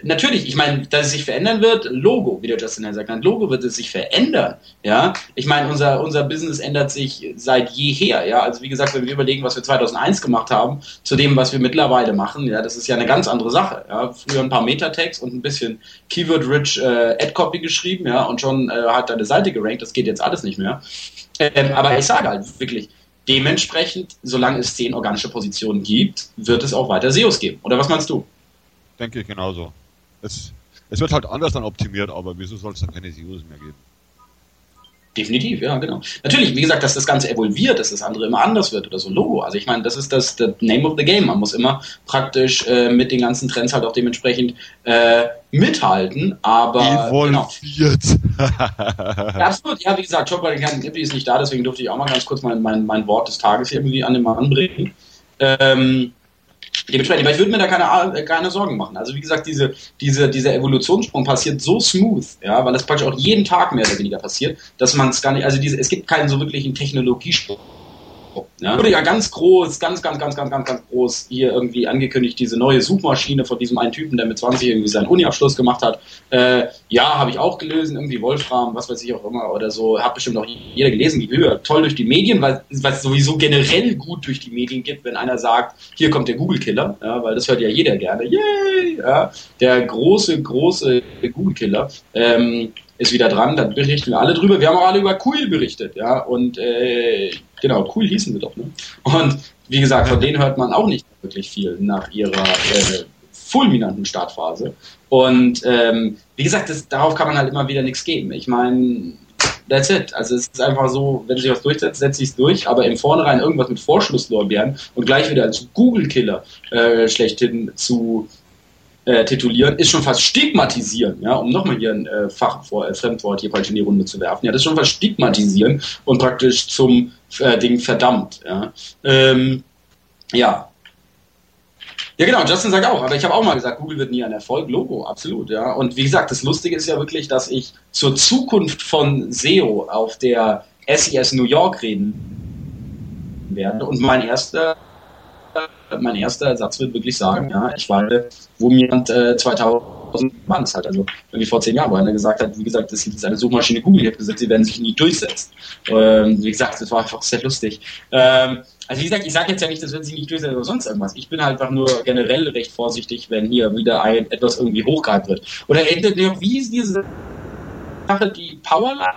natürlich, ich meine, dass es sich verändern wird, Logo, wie der Justin ja sagt, Logo wird es sich verändern, ja. Ich meine, unser, unser Business ändert sich seit jeher, ja. Also wie gesagt, wenn wir überlegen, was wir zweitausendeins gemacht haben, zu dem, was wir mittlerweile machen, ja, das ist ja eine ganz andere Sache, ja. Früher ein paar Metatext und ein bisschen Keyword-Rich äh, Ad-Copy geschrieben, ja, und schon äh, hat deine Seite gerankt, das geht jetzt alles nicht mehr. Ähm, aber ich sage halt wirklich, dementsprechend, solange es zehn organische Positionen gibt, wird es auch weiter S E Os geben. Oder was meinst du? Denke ich genauso. Es, es wird halt anders dann optimiert, aber wieso soll es dann keine S E Os mehr geben? Definitiv, ja, genau. Natürlich, wie gesagt, dass das Ganze evolviert, dass das andere immer anders wird oder so ein Logo. Also ich meine, das ist das, das Name of the Game. Man muss immer praktisch äh, mit den ganzen Trends halt auch dementsprechend äh, mithalten, aber evolviert. Genau. Ja, absolut, ja, wie gesagt, Job bei den ganzen Nippy ist nicht da, deswegen durfte ich auch mal ganz kurz mein, mein, mein Wort des Tages hier irgendwie an den Mann bringen. Ähm, Dementsprechend, weil ich würde mir da keine, keine Sorgen machen. Also wie gesagt, diese, diese, dieser Evolutionssprung passiert so smooth, ja, weil das praktisch auch jeden Tag mehr oder weniger passiert, dass man es gar nicht, also diese, es gibt keinen so wirklichen Technologiesprung. Ja. Es wurde ja ganz groß, ganz, ganz, ganz, ganz, ganz, ganz groß hier irgendwie angekündigt, diese neue Suchmaschine von diesem einen Typen, der mit zwanzig irgendwie seinen Uni-Abschluss gemacht hat. Äh, ja, habe ich auch gelesen, irgendwie Wolfram, was weiß ich auch immer oder so, hat bestimmt auch jeder gelesen, die höher, toll durch die Medien, weil es sowieso generell gut durch die Medien gibt, wenn einer sagt, hier kommt der Google-Killer, ja, weil das hört ja jeder gerne, yay, ja, der große, große Google-Killer, ähm, ist wieder dran, dann berichten wir alle drüber. Wir haben auch alle über Cuil berichtet, ja, und äh, genau, Cuil hießen wir doch, ne? Und wie gesagt, von denen hört man auch nicht wirklich viel nach ihrer äh, fulminanten Startphase. Und ähm, wie gesagt, das, darauf kann man halt immer wieder nichts geben. Ich meine, that's it. Also es ist einfach so, wenn sich was durchsetzt, setzt sich es durch, aber im Vornherein irgendwas mit Vorschusslorbeeren und gleich wieder als Google-Killer äh, schlechthin zu äh, titulieren, ist schon fast stigmatisieren, ja, um nochmal hier ein äh, Fach vor, äh, Fremdwort hier falsch in die Runde zu werfen. Ja, das ist schon fast stigmatisieren und praktisch zum äh, Ding verdammt. Ja. Ähm, ja. Ja genau, Justin sagt auch, aber ich habe auch mal gesagt, Google wird nie ein Erfolg, Logo, absolut, ja. Und wie gesagt, das Lustige ist ja wirklich, dass ich zur Zukunft von S E O auf der S E S New York reden werde und mein erster, mein erster Satz wird wirklich sagen, ja, ich war, wo mir äh, zweitausend war das halt, also irgendwie vor zehn Jahren, weil er gesagt hat, wie gesagt, das ist eine Suchmaschine Google, ich habe gesagt, sie werden sich nie durchsetzen. Ähm, wie gesagt, das war einfach sehr lustig. Ähm, Also wie gesagt, ich sage jetzt ja nicht, das wird sich nicht durchsetzen oder sonst irgendwas. Ich bin halt einfach nur generell recht vorsichtig, wenn hier wieder ein, etwas irgendwie hochgehalten wird. Oder wie ist diese Sache, die Powerline,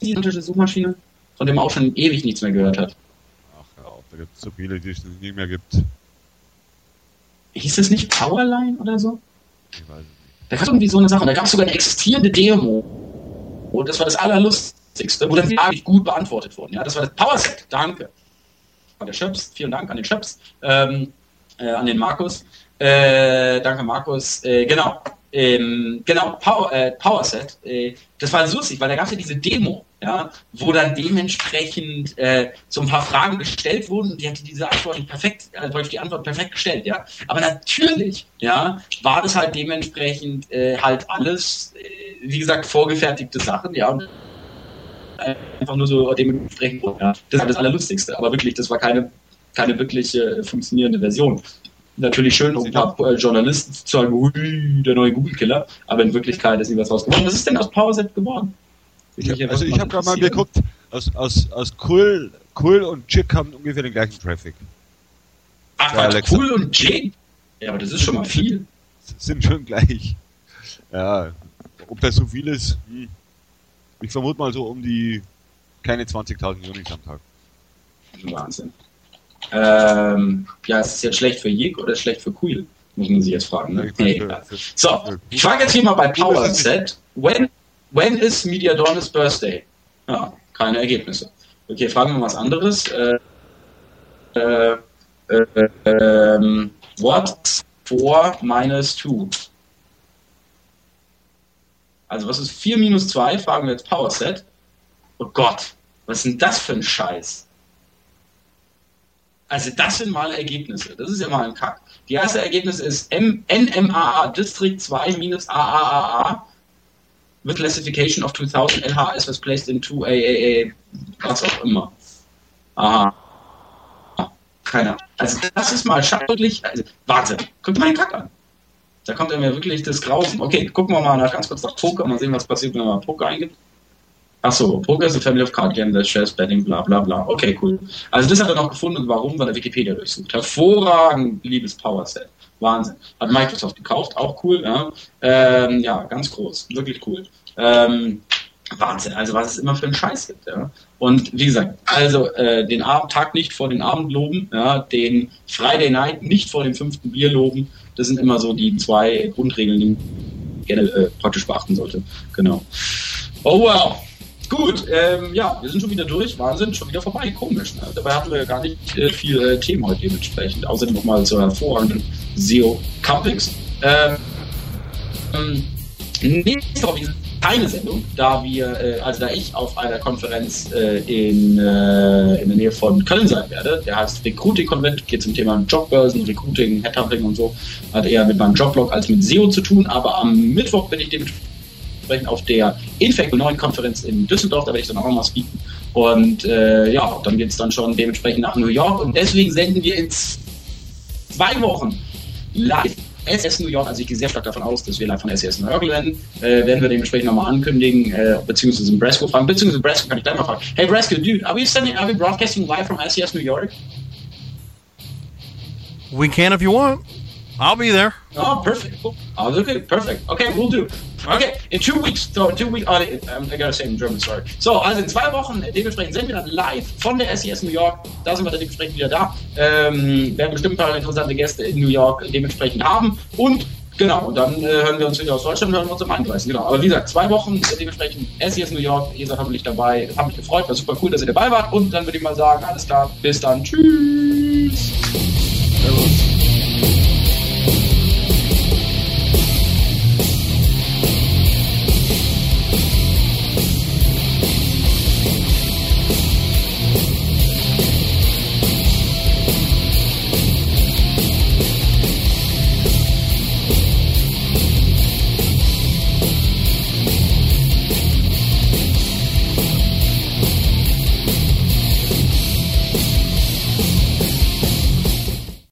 die identische Suchmaschine, von dem man auch schon ewig nichts mehr gehört hat? Ach ja, da gibt es so viele, die es nicht mehr gibt. Hieß das nicht Powerline oder so? Ich weiß es nicht. Da gab es irgendwie so eine Sache. Da gab es sogar eine existierende Demo. Und das war das Allerlustigste, wo das wirklich gut beantwortet wurde. Ja, das war das Powerset. Danke. An der Schöps, vielen Dank an den Schöps, ähm, äh, an den Markus, äh, danke Markus, äh, genau, ähm, genau, Power, äh, Powerset, äh, das war so lustig, weil da gab es ja diese Demo, ja, wo dann dementsprechend äh, so ein paar Fragen gestellt wurden und die hatte diese Antworten perfekt, also die Antwort perfekt gestellt, ja, aber natürlich, ja, war das halt dementsprechend äh, halt alles, äh, wie gesagt, vorgefertigte Sachen, ja, und einfach nur so dementsprechend. Ja. Das war das Allerlustigste, aber wirklich, das war keine, keine wirklich äh, funktionierende Version. Natürlich schön, um ein paar äh, Journalisten zu sagen, ui, der neue Google-Killer, aber in Wirklichkeit ist nie was rausgeworden. Was ist denn aus Powerset geworden? Ich hab, also ich habe gerade mal geguckt, aus, aus, aus Cuil, Cuil und Jig haben ungefähr den gleichen Traffic. Ach, also Cuil und Jig? Ja, aber das ist schon mal viel. Sind schon gleich. Ja, ob das so viel ist, hm. Ich vermute mal so um die keine zwanzigtausend Units am Tag. Wahnsinn. Ähm, ja, ist es jetzt schlecht für Jig oder schlecht für Cuil? Muss man sich jetzt fragen. Ne? Nee, egal. So, ich frage jetzt hier mal bei Powerset. When, when is Mediadonis Birthday? Ja, keine Ergebnisse. Okay, fragen wir mal was anderes. Äh, äh, äh, äh, what's four minus two? Also was ist vier minus zwei? Fragen wir jetzt Powerset. Oh Gott, was ist denn das für ein Scheiß? Also das sind mal Ergebnisse. Das ist ja mal ein Kack. Die erste Ergebnis ist M- N M A A District zwei minus A A A A with classification of two thousand L H S was placed in two A A A was auch immer. Aha. Keiner. Also das ist mal schadlich. Also, Wahnsinn. Guckt mal den Kack an. Da kommt er mir wirklich das Grausen. Okay, gucken wir mal nach, ganz kurz nach Poker, mal sehen, was passiert, wenn man Poker eingibt. Achso, Poker ist a family of card games, shares, betting, bla bla bla. Okay, cool. Also das hat er noch gefunden. Warum? Weil er Wikipedia durchsucht. Hervorragend, liebes Powerset. Wahnsinn. Hat Microsoft gekauft, auch cool. Ja, ähm, ja ganz groß, wirklich cool. Ähm, Wahnsinn, also was es immer für einen Scheiß gibt. Ja. Und wie gesagt, also äh, den Abend, Tag nicht vor den Abend loben, ja, den Friday Night nicht vor dem fünften Bier loben. Das sind immer so die zwei Grundregeln, die man gerne äh, praktisch beachten sollte. Genau. Oh wow. Gut, ähm, ja, wir sind schon wieder durch. Wahnsinn, schon wieder vorbei. Komisch. Ne? Dabei hatten wir ja gar nicht äh, viel äh, Themen heute dementsprechend. Außerdem nochmal zur hervorragenden S E O Campixx. Ähm, ähm, nächste Woche ist keine Sendung, da wir, äh, also da ich auf einer Konferenz äh, in, äh, in der Nähe von Köln sein werde, der heißt Recruiting Convent, geht zum Thema Jobbörsen, Recruiting, Headhunting und so, hat eher mit meinem Joblog als mit S E O zu tun, aber am Mittwoch bin ich dementsprechend auf der Infect neun Konferenz in Düsseldorf, da werde ich dann auch nochmal speaken und äh, ja, dann geht es dann schon dementsprechend nach New York und deswegen senden wir in zwei Wochen live S E S New York, also ich gehe sehr stark davon aus, dass wir live von S E S New York werden, äh, werden wir dementsprechend nochmal ankündigen, äh, beziehungsweise in Brasco fragen, beziehungsweise Brasco kann ich gleich mal fragen. Hey Brasco, dude, are we sending, are we broadcasting live from S E S New York? We can if you want. I'll be there. Oh, perfect. Oh, okay, perfect. Okay, we'll do. Okay, in two weeks, so in two weeks, oh, I gotta say in German, sorry. So, also in zwei Wochen, dementsprechend sind wir dann live von der S E S New York. Da sind wir dann dementsprechend wieder da. Ähm, werden bestimmt ein paar interessante Gäste in New York dementsprechend haben. Und genau, und dann äh, hören wir uns wieder aus Deutschland, hören wir uns am einunddreißigsten Genau, aber wie gesagt, zwei Wochen dementsprechend S E S New York. Ihr seid hoffentlich dabei. Hab mich gefreut, war super cool, dass ihr dabei wart. Und dann würde ich mal sagen, alles klar, bis dann. Tschüss. Servus.